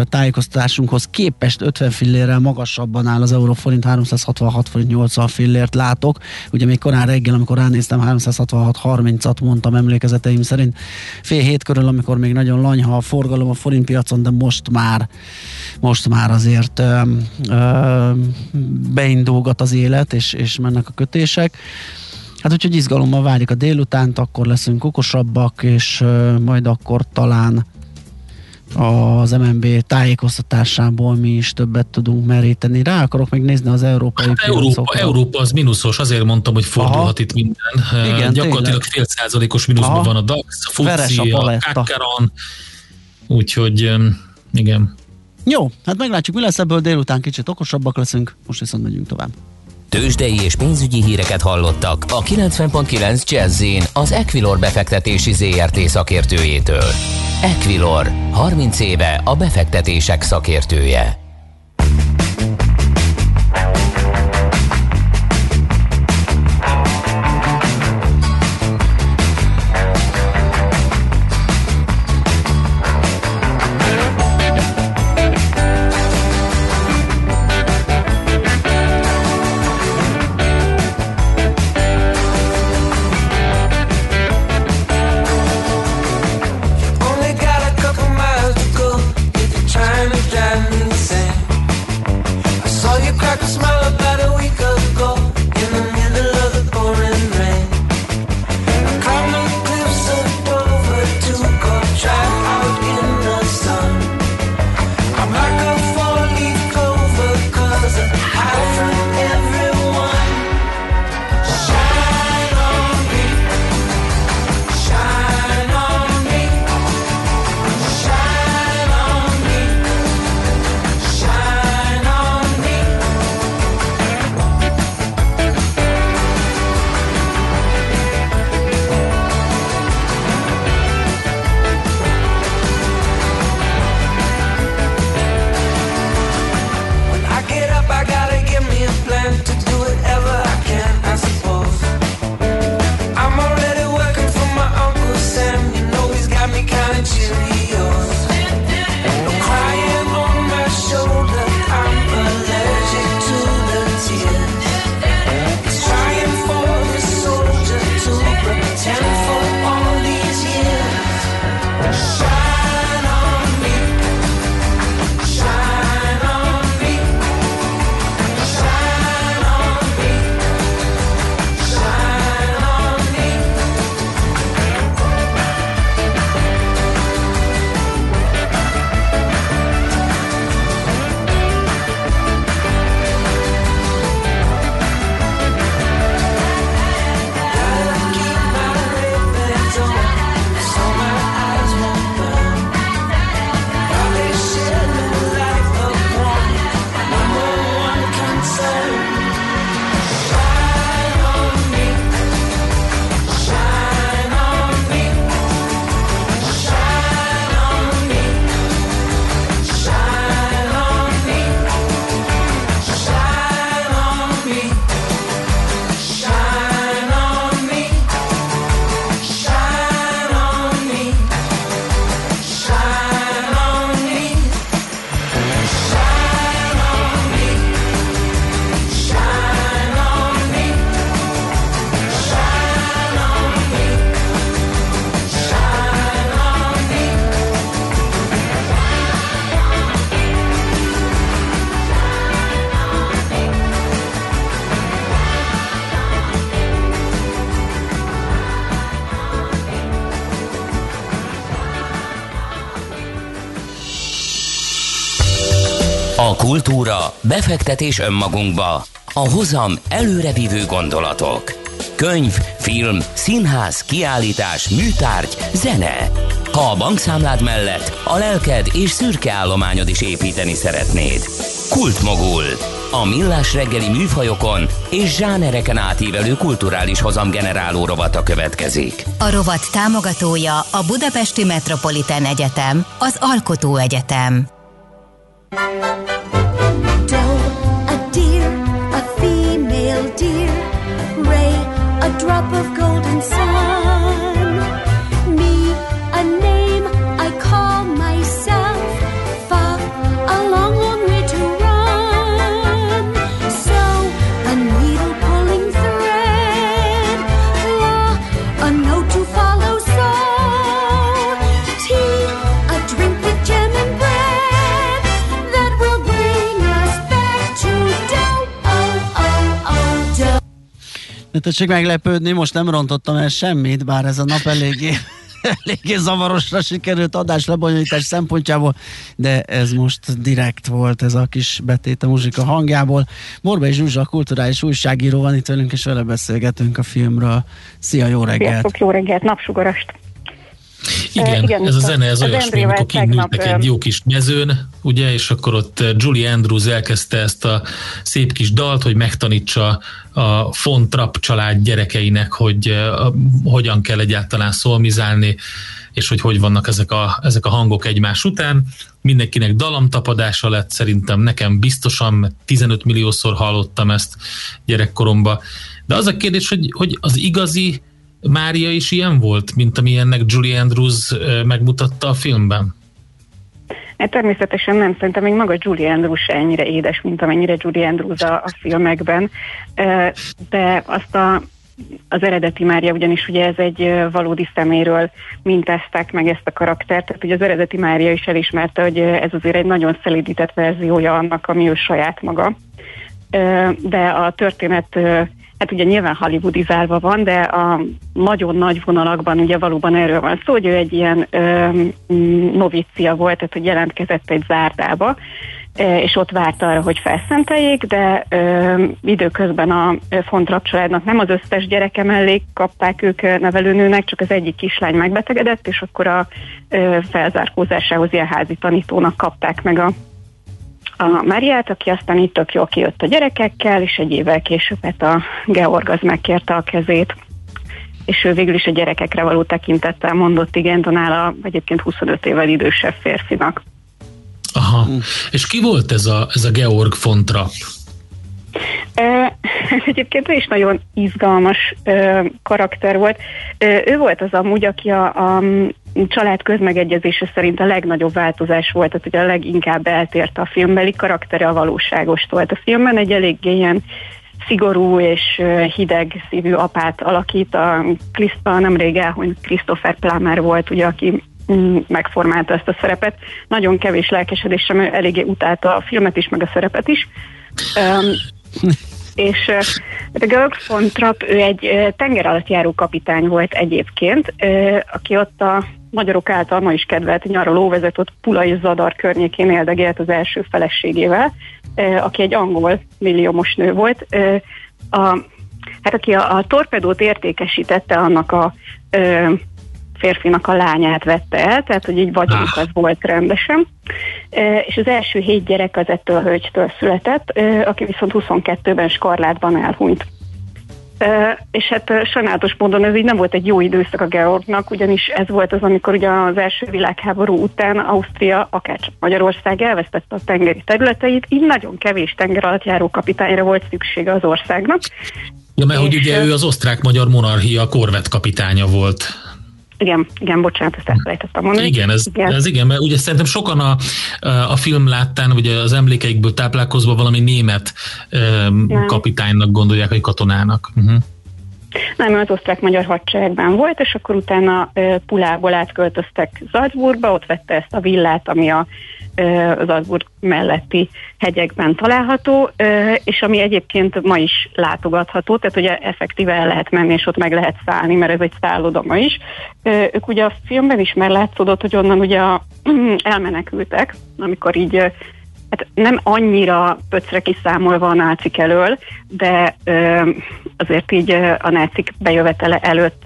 tájékoztatásunkhoz képest 50 fillérrel magasabban áll az euróforint, 366 forint 80 fillért látok. Ugye még korán reggel, amikor ránéztem, 366,30-at mondtam emlékezeteim szerint. Fél hét körül, amikor még nagyon lanyha a forgalom a forintpiacon, de most már azért beindulgat az élet, és mennek a kötések. Hát úgyhogy izgalommal várjuk a délutánt, akkor leszünk okosabbak, és majd akkor talán az MNB tájékoztatásából mi is többet tudunk meríteni. Rá akarok még nézni az európai piacokra. Európa az mínuszos, azért mondtam, hogy fordulhat itt minden. Igen, gyakorlatilag fél százalékos mínuszban van a DAX, a FTSE, a Kákeron, úgyhogy igen. Jó, hát meglátjuk, mi lesz ebből, délután kicsit okosabbak leszünk, most viszont megyünk tovább. Tőzsdei és pénzügyi híreket hallottak a 90.9 Jazz-in az Equilor befektetési ZRT szakértőjétől. Equilor, 30 éve a befektetések szakértője. Say A kultúra, befektetés önmagunkba, a hozam előrevívő gondolatok. Könyv, film, színház, kiállítás, műtárgy, zene. Ha a bankszámlád mellett a lelked és szürke állományod is építeni szeretnéd. Kultmogul. A millás reggeli műfajokon és zsánereken átívelő kulturális hozamgeneráló rovata következik. A rovat támogatója a Budapesti Metropolitán Egyetem, az Alkotó Egyetem. Drop of golden sun, me, a name I call myself, far a long, long way to run. So a needle pulling thread, flaw, a note to follow, so tea, a drink with jam and bread, that will bring us back to dough, oh, oh, oh, dough. Ne tessék meglepődni, most nem rontottam el semmit, bár ez a nap eléggé zavarosra sikerült adás lebonyolítás szempontjából, de ez most direkt volt, ez a kis betét a muzsika hangjából. Borbási Zsuzsa, kulturális újságíró van itt velünk, és vele beszélgetünk a filmről. Szia, jó reggelt! Sziasztok, jó reggelt, napsugarast! Igen, ez a zene, ez olyasmi, amikor kinyúltak egy jó kis mezőn, ugye, és akkor ott Julie Andrews elkezdte ezt a szép kis dalt, hogy megtanítsa a von Trapp család gyerekeinek, hogy hogyan kell egyáltalán szolmizálni, és hogy vannak ezek a hangok egymás után. Mindenkinek dalamtapadása lett, szerintem nekem biztosan, 15 milliószor hallottam ezt gyerekkoromban. De az a kérdés, hogy az igazi Mária is ilyen volt, mint amilyennek Julie Andrews megmutatta a filmben? Természetesen nem, szerintem még maga Julie Andrews se ennyire édes, mint amennyire Julie Andrews a filmekben, de azt az eredeti Mária, ugyanis ugye ez egy valódi szeméről mintázták meg ezt a karaktert, tehát ugye az eredeti Mária is elismerte, hogy ez azért egy nagyon szelídített verziója annak, ami ő saját maga, de a történet hát ugye nyilván hollywoodizálva van, de a nagyon nagy vonalakban ugye valóban erről van szó, hogy ő egy ilyen novícia volt, tehát hogy jelentkezett egy zárdába, és ott várta arra, hogy felszenteljék, de időközben a von Trapp családnak nem az összes gyereke mellé kapták ők nevelőnőnek, csak az egyik kislány megbetegedett, és akkor a felzárkózásához ilyen házi tanítónak kapták meg a Máriát, aki aztán itt tök jól kijött a gyerekekkel, és egy évvel később a Georg az megkérte a kezét, és ő végül is a gyerekekre való tekintettel mondott igent a nála egyébként 25 évvel idősebb férfinak. Aha, és ki volt ez a Georg von Trapp? Egyébként ő is nagyon izgalmas karakter volt. Ő volt az amúgy, aki a család közmegegyezése szerint a legnagyobb változás volt, tehát ugye a leginkább eltért a filmbeli karaktere a valóságos volt. A filmben egy eléggé ilyen szigorú és hideg szívű apát alakít. A nemrég elhunyt Christopher Plummer volt, ugye, aki megformálta ezt a szerepet. Nagyon kevés lelkesedéssel, mert eléggé utálta a filmet is, meg a szerepet is. És Georg von Trapp, ő egy tengeralattjáró kapitány volt egyébként, aki ott a magyarok által ma is kedvelt nyaralóvezető Pulai Zadar környékén éldegélt az első feleségével, aki egy angol milliómos nő volt, aki a torpedót értékesítette, annak a férfinak a lányát vette el, tehát hogy így vagyunk az volt rendesen. És az első 7 gyerek az ettől a hölgytől született, aki viszont 22-ben skarlátban elhunyt. És hát sajnálatos módon ez így nem volt egy jó időszak a Georgnak, ugyanis ez volt az, amikor ugye az első világháború után Ausztria, akárcsak Magyarország elvesztette a tengeri területeit, így nagyon kevés tengeralattjáró kapitányra volt szüksége az országnak. Ja, mert hogy ugye ő az osztrák-magyar monarchia korvett kapitánya volt. Igen, bocsánat, ezt elfelejtettem mondani. Igen, mert ugye szerintem sokan a film láttán, ugye az emlékeikből táplálkozva valami német kapitánynak gondolják, vagy katonának. Uh-huh. Nem, az osztrák-magyar hadseregben volt, és akkor utána Pulából átköltöztek Salzburgba, ott vette ezt a villát, ami a Salzburg melletti hegyekben található, és ami egyébként ma is látogatható, tehát ugye effektíve el lehet menni, és ott meg lehet szállni, mert ez egy szálloda ma is. Ők ugye a filmben is már látszódott, hogy onnan ugye elmenekültek, amikor így Hát nem annyira pöcre kiszámolva a nácik elől, de azért így a nácik bejövetele előtt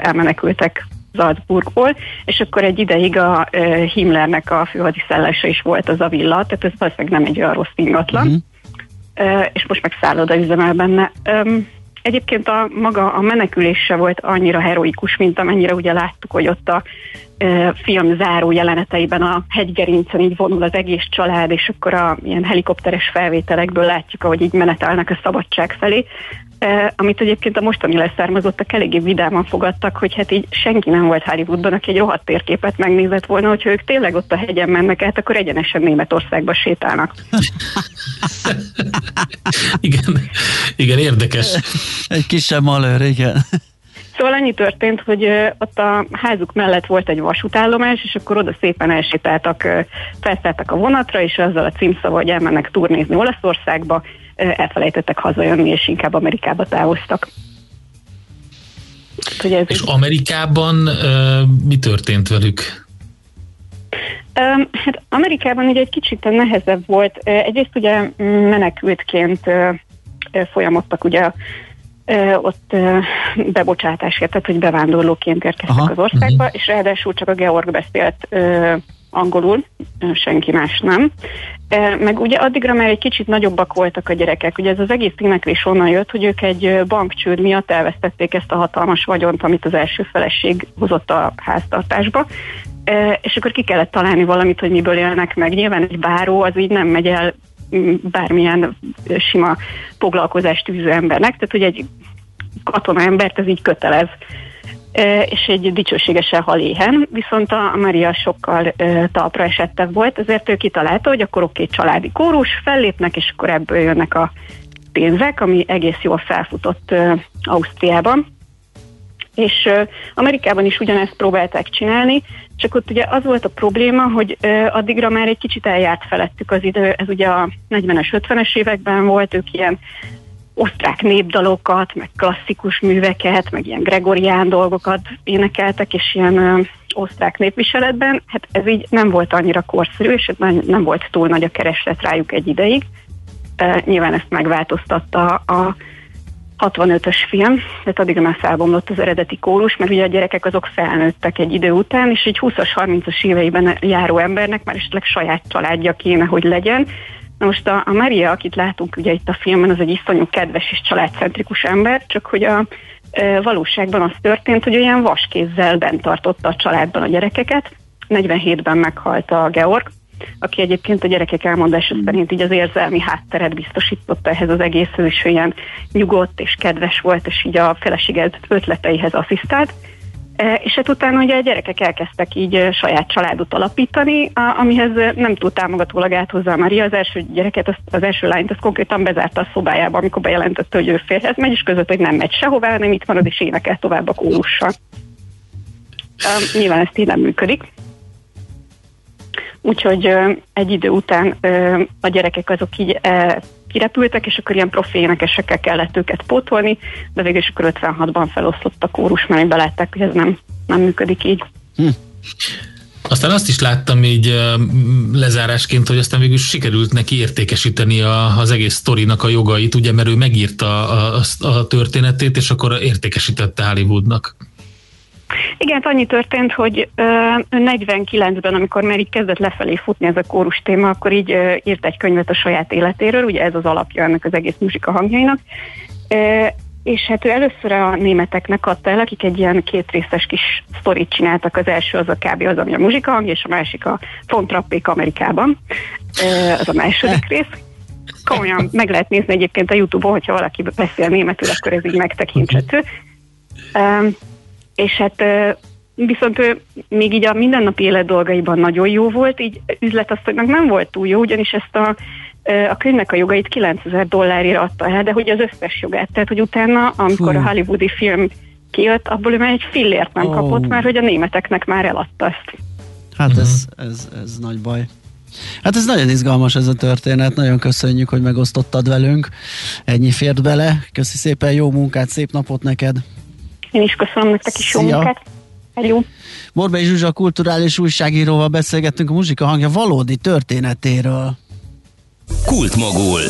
elmenekültek Salzburgból, és akkor egy ideig a Himmlernek a főhadiszállása is volt az a villa, tehát ez valószínűleg nem egy olyan rossz ingatlan, és most meg szálloda üzemel benne. Egyébként a maga a menekülés se volt annyira heroikus, mint amennyire ugye láttuk, hogy ott a film záró jeleneteiben a hegygerincen így vonul az egész család, és akkor a ilyen helikopteres felvételekből látjuk, ahogy így menetelnek a szabadság felé, amit egyébként a mostani leszármazottak eléggé vidáman fogadtak, hogy hát így senki nem volt Hollywoodban, aki egy rohadt térképet megnézett volna, hogyha ők tényleg ott a hegyen mennek át, akkor egyenesen Németországba sétálnak. Igen, érdekes. Egy kisebb malőr, igen. Szóval annyi történt, hogy ott a házuk mellett volt egy vasútállomás, és akkor oda szépen elsétáltak, felszálltak a vonatra, és azzal a címszava, hogy elmennek turnézni Olaszországba, elfelejtettek hazajönni, és inkább Amerikába távoztak. Ugye és így... Amerikában mi történt velük? Hát Amerikában ugye egy kicsit nehezebb volt. Egyrészt ugye menekültként folyamodtak ugye ott bebocsátásért, tehát hogy bevándorlóként érkeztek az országba, és ráadásul csak a Georg beszélt angolul, senki más nem. Meg ugye addigra már egy kicsit nagyobbak voltak a gyerekek. Ugye ez az egész éneklés onnan jött, hogy ők egy bankcsőd miatt elvesztették ezt a hatalmas vagyont, amit az első feleség hozott a háztartásba, és akkor ki kellett találni valamit, hogy miből élnek meg. Nyilván egy báró az így nem megy el bármilyen sima foglalkozást űző embernek, tehát hogy egy katona embert ez így kötelez, és egy dicsőségesen hal éhen, viszont a Maria sokkal talpra esettebb volt, ezért ő kitalálta, hogy akkor oké, családi kórus, fellépnek, és akkor ebből jönnek a pénzek, ami egész jól felfutott Ausztriában. És Amerikában is ugyanezt próbálták csinálni, csak ott ugye az volt a probléma, hogy addigra már egy kicsit eljárt felettük az idő, ez ugye a 40-es, 50-es években volt, ők ilyen osztrák népdalokat, meg klasszikus műveket, meg ilyen gregorián dolgokat énekeltek, és ilyen osztrák népviseletben, hát ez így nem volt annyira korszerű, és nem volt túl nagy a kereslet rájuk egy ideig. Nyilván ezt megváltoztatta a 65-ös film, tehát addig már felbomlott az eredeti kórus, mert ugye a gyerekek azok felnőttek egy idő után, és egy 20-as, 30-as éveiben járó embernek már esetleg saját családja kéne, hogy legyen. Na most a Maria, akit látunk ugye itt a filmen, az egy iszonyú kedves és családcentrikus ember, csak hogy a valóságban az történt, hogy olyan vaskézzel bent tartotta a családban a gyerekeket. 47-ben meghalt a Georg, aki egyébként a gyerekek elmondása szerint így az érzelmi hátteret biztosította ehhez az egész, és olyan nyugodt és kedves volt, és így a feleség ötleteihez asszisztált. És hát utána ugye a gyerekek elkezdtek így saját családot alapítani, amihez nem túl támogatólag állt hozzá Maria. Az első gyereket, az első lányt, azt konkrétan bezárta a szobájába, amikor bejelentette, hogy ő férhez megy, és között, hogy nem megy sehová, hanem itt marad, és énekel tovább a kórussal. Nyilván ezt így nem működik. Úgyhogy egy idő után a gyerekek azok így kirepültek, és akkor ilyen profi énekesekkel kellett őket pótolni, de végül is akkor 56-ban feloszlott a kórus, mert így belátták, hogy ez nem működik így. Aztán azt is láttam így lezárásként, hogy aztán végül sikerült neki értékesíteni az egész sztorinak a jogait, ugye, mert ő megírta a történetét, és akkor értékesítette Hollywoodnak. Igen, annyi történt, hogy 49-ben, amikor már így kezdett lefelé futni ez a kórus téma, akkor így írt egy könyvet a saját életéről, ugye ez az alapja ennek az egész muzsika hangjainak, és hát ő először a németeknek adta el, akik egy ilyen kétrészes kis sztorit csináltak, az első az a kb. Az, ami a muzsika hang, és a másik a von Trappék Amerikában, az a második rész. Komolyan meg lehet nézni egyébként a YouTube-on, hogyha valaki beszél németül, akkor ez így megtekinthető. És hát viszont ő még így a mindennapi élet dolgaiban nagyon jó volt, így üzletasszonynak nem volt túl jó, ugyanis ezt a könyvnek a jogait $9,000-ért adta el, de hogy az összes jogát. Tehát, hogy utána, amikor a hollywoodi film kijött, abból ő már egy fillért nem kapott, mert hogy a németeknek már eladta ezt. Hát ez nagy baj. Hát ez nagyon izgalmas ez a történet, nagyon köszönjük, hogy megosztottad velünk. Ennyi fért bele, köszi szépen, jó munkát, szép napot neked! Én is köszönöm nektek is jó munkát. Hello. Borbási Zsuzsa kulturális újságíróval beszélgettünk a muzsika hangja valódi történetéről. Kultmogul.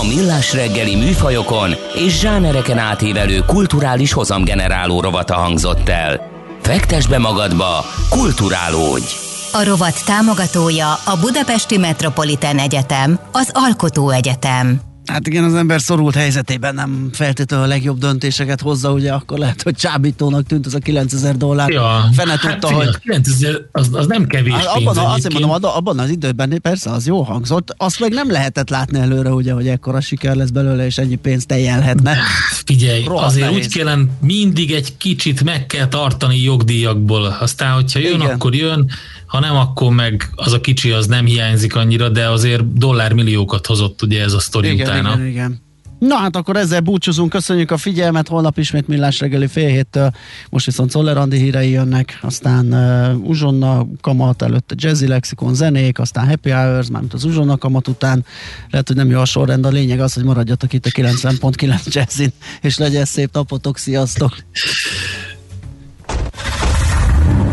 A millás reggeli műfajokon és zsánereken átívelő kulturális hozamgeneráló rovata hangzott el. Fektesd be magadba, kulturálódj! A rovat támogatója a Budapesti Metropolitán Egyetem, az Alkotó Egyetem. Hát igen, az ember szorult helyzetében nem feltétlenül a legjobb döntéseket hozza, ugye akkor lehet, hogy csábítónak tűnt az a $9000. Ja, fene tudta, hát, hogy... 9000 az nem kevés hát, pénz. Azért mondom, abban az időben persze az jó hangzott, azt meg nem lehetett látni előre, ugye, hogy ekkora siker lesz belőle, és ennyi pénzt teljelhetne. Figyelj, rohadt azért nehéz. Úgy kellene, mindig egy kicsit meg kell tartani jogdíjakból, aztán hogyha jön, igen, akkor jön, ha nem, akkor meg az a kicsi az nem hiányzik annyira, de azért dollármilliókat hozott ugye ez a sztori, igen, utána. Igen, igen. Na hát akkor ezzel búcsúzunk, köszönjük a figyelmet, holnap ismét millás reggeli fél héttől, most viszont Szoller Andi hírei jönnek, aztán uzsonna kamat előtt a jazzy lexikon zenék, aztán happy hours, mármint az uzsonna kamat után, lehet, hogy nem jó a sorrend, a lényeg az, hogy maradjatok itt a 90.9 jazzin, és legyen szép napotok, sziasztok!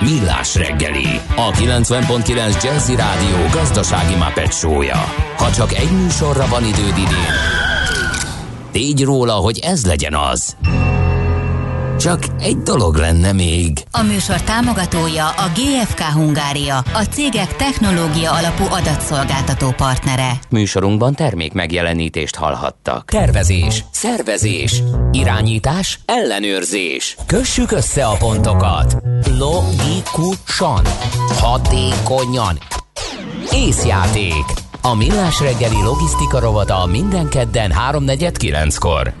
Millás reggeli, a 90.9 Jazzy Rádió gazdasági Muppet show-ja. Ha csak egy műsorra van időd idén, tégy róla, hogy ez legyen az. Csak egy dolog lenne még. A műsor támogatója a GFK Hungária, a cégek technológia alapú adatszolgáltató partnere. Műsorunkban termék megjelenítést hallhattak. Tervezés, szervezés, irányítás, ellenőrzés. Kössük össze a pontokat. Logikusan, hatékonyan. Észjáték. A millás reggeli logisztika rovata minden kedden 3:49-kor.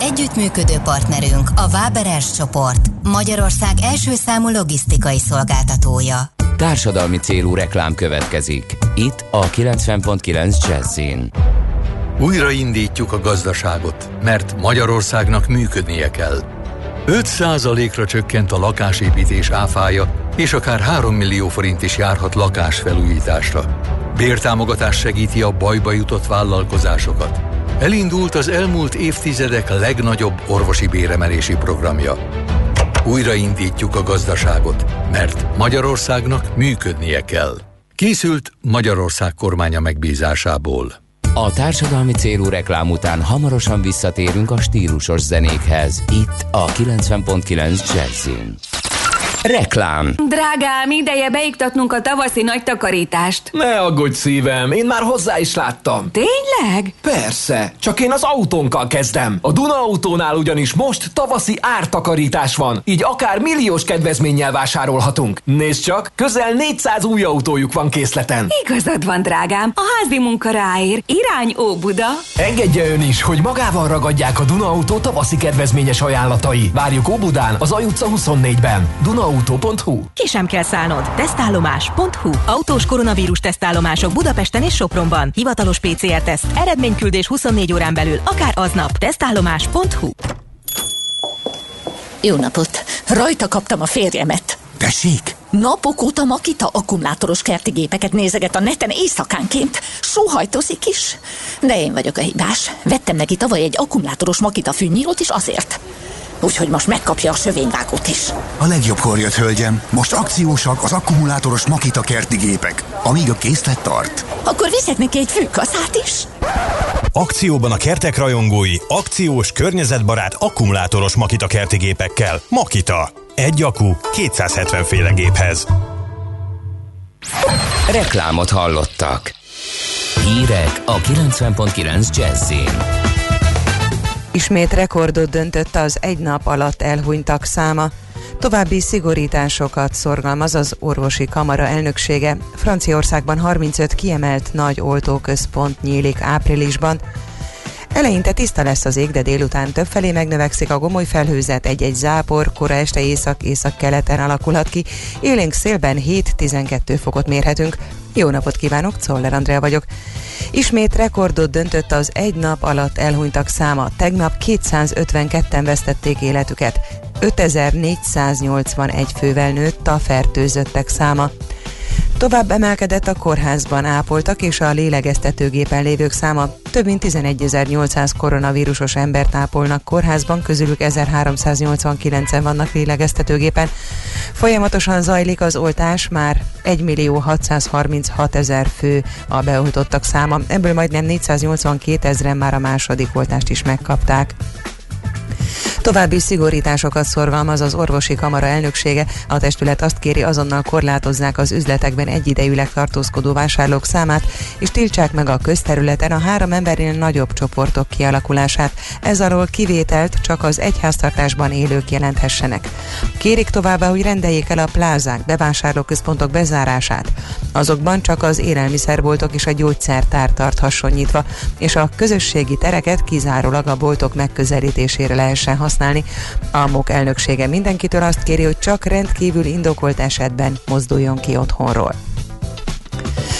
Együttműködő partnerünk a Váberes csoport, Magyarország első számú logisztikai szolgáltatója. Társadalmi célú reklám következik. Itt a 90.9 Jazzin. Újraindítjuk a gazdaságot, mert Magyarországnak működnie kell. 5%-ra csökkent a lakásépítés áfája, és akár 3 millió forint is járhat lakásfelújításra. Bértámogatás segíti a bajba jutott vállalkozásokat. Elindult az elmúlt évtizedek legnagyobb orvosi béremelési programja. Újraindítjuk a gazdaságot, mert Magyarországnak működnie kell. Készült Magyarország kormánya megbízásából. A társadalmi célú reklám után hamarosan visszatérünk a stílusos zenékhez. Itt a 90.9 Jazzin. Reklám. Drágám, ideje beiktatnunk a tavaszi nagy takarítást. Ne aggódj szívem, én már hozzá is láttam. Tényleg? Persze, csak én az autónkkal kezdem. A Duna autónál ugyanis most tavaszi ártakarítás van, így akár milliós kedvezménnyel vásárolhatunk. Nézd csak, közel 400 új autójuk van készleten. Igazad van, drágám, a házi munka ráér. Irány Óbuda. Engedje ön is, hogy magával ragadják a Duna autó tavaszi kedvezményes ajánlatai. Várjuk Óbudán, az Aj utca 24-ben. Duna Autó.hu. Ki sem kell szállnod. Tesztállomás.hu. Autós koronavírus tesztállomások Budapesten és Sopronban. Hivatalos PCR-teszt. Eredményküldés 24 órán belül, akár aznap. Tesztállomás.hu. Jó napot! Rajta kaptam a férjemet. Tessék? Napok óta Makita akkumulátoros kerti gépeket nézeget a neten éjszakánként. Sóhajtozik is. De én vagyok a hibás. Vettem neki tavaly egy akkumulátoros Makita fűnyírót is azért. Úgyhogy most megkapja a sövényvágót is. A legjobbkor jött, hölgyem. Most akciósak az akkumulátoros Makita kerti gépek, amíg a készlet tart. Akkor viszek neki egy fűkaszát is? Akcióban a kertek rajongói, akciós, környezetbarát, akkumulátoros Makita kerti gépekkel. Makita. Egy akku 270 féle géphez. Reklámot hallottak. Hírek a 90.9 Jazzin. Ismét rekordot döntött az egy nap alatt elhunytak száma. További szigorításokat szorgalmaz az orvosi kamara elnöksége. Franciaországban 35 kiemelt nagy oltóközpont nyílik áprilisban. Eleinte tiszta lesz az ég, de délután többfelé megnövekszik a gomoly felhőzet, egy-egy zápor, kora este észak-észak-keleten alakulhat ki, élénk szélben 7-12 fokot mérhetünk. Jó napot kívánok, Czoller Andrea vagyok. Ismét rekordot döntött az egy nap alatt elhunytak száma. Tegnap 252-en vesztették életüket. 5481 fővel nőtt a fertőzöttek száma. Tovább emelkedett a kórházban ápoltak és a lélegeztetőgépen lévők száma. Több mint 11.800 koronavírusos embert ápolnak kórházban, közülük 1389-en vannak lélegeztetőgépen. Folyamatosan zajlik az oltás, már 1.636.000 fő a beoltottak száma, ebből majdnem 482.000-en már a második oltást is megkapták. További szigorításokat szorgalmaz az orvosi kamara elnöksége. A testület azt kéri, azonnal korlátozzák az üzletekben egyidejűleg tartózkodó vásárlók számát, és tiltsák meg a közterületen a 3 embernél nagyobb csoportok kialakulását. Ez alól kivételt csak az egyháztartásban élők jelenthessenek. Kérik továbbá, hogy rendeljék el a plázák, bevásárlóközpontok bezárását. Azokban csak az élelmiszerboltok és a gyógyszertár tarthasson nyitva, és a közösségi tereket kizárólag a boltok megközelítésére lehessen használni. A MOK elnöksége mindenkitől azt kéri, hogy csak rendkívül indokolt esetben mozduljon ki otthonról.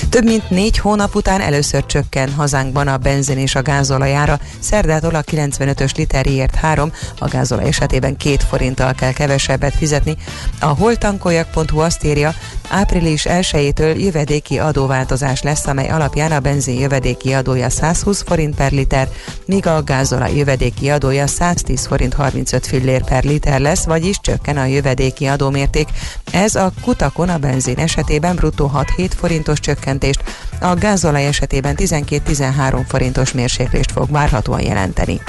Több mint 4 hónap után először csökken hazánkban a benzin és a gázolaj ára. Szerdától a 95-ös literért 3, a gázolaj esetében 2 forinttal kell kevesebbet fizetni. A holtankoljak.hu azt írja, április 1-től jövedéki adóváltozás lesz, amely alapján a benzin jövedéki adója 120 forint per liter, míg a gázolaj jövedéki adója 110 forint 35 fillér per liter lesz, vagyis csökken a jövedéki adómérték. Ez a kutakon a benzin esetében bruttó 6-7 forintos csökkentést, a gázolaj esetében 12-13 forintos mérséklést fog várhatóan jelenteni.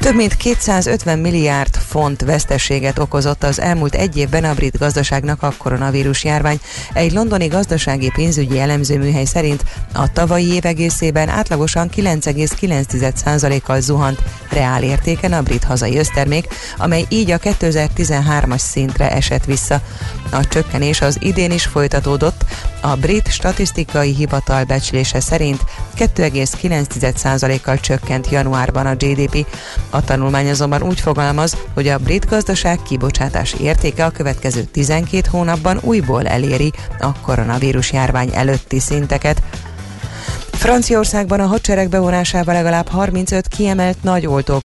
Több mint 250 milliárd font veszteséget okozott az elmúlt egy évben a brit gazdaságnak a koronavírus járvány. Egy londoni gazdasági pénzügyi elemzőműhely szerint a tavalyi év egészében átlagosan 9,9%-kal zuhant reál értéken a brit hazai össztermék, amely így a 2013-as szintre esett vissza. A csökkenés az idén is folytatódott, a brit statisztikai hivatal becslése szerint 2,9%-kal csökkent januárban a GDP. A tanulmány azonban úgy fogalmaz, hogy a brit gazdaság kibocsátási értéke a következő 12 hónapban újból eléri a koronavírus járvány előtti szinteket. Franciaországban a hadsereg bevonásával legalább 35 kiemelt nagy oltó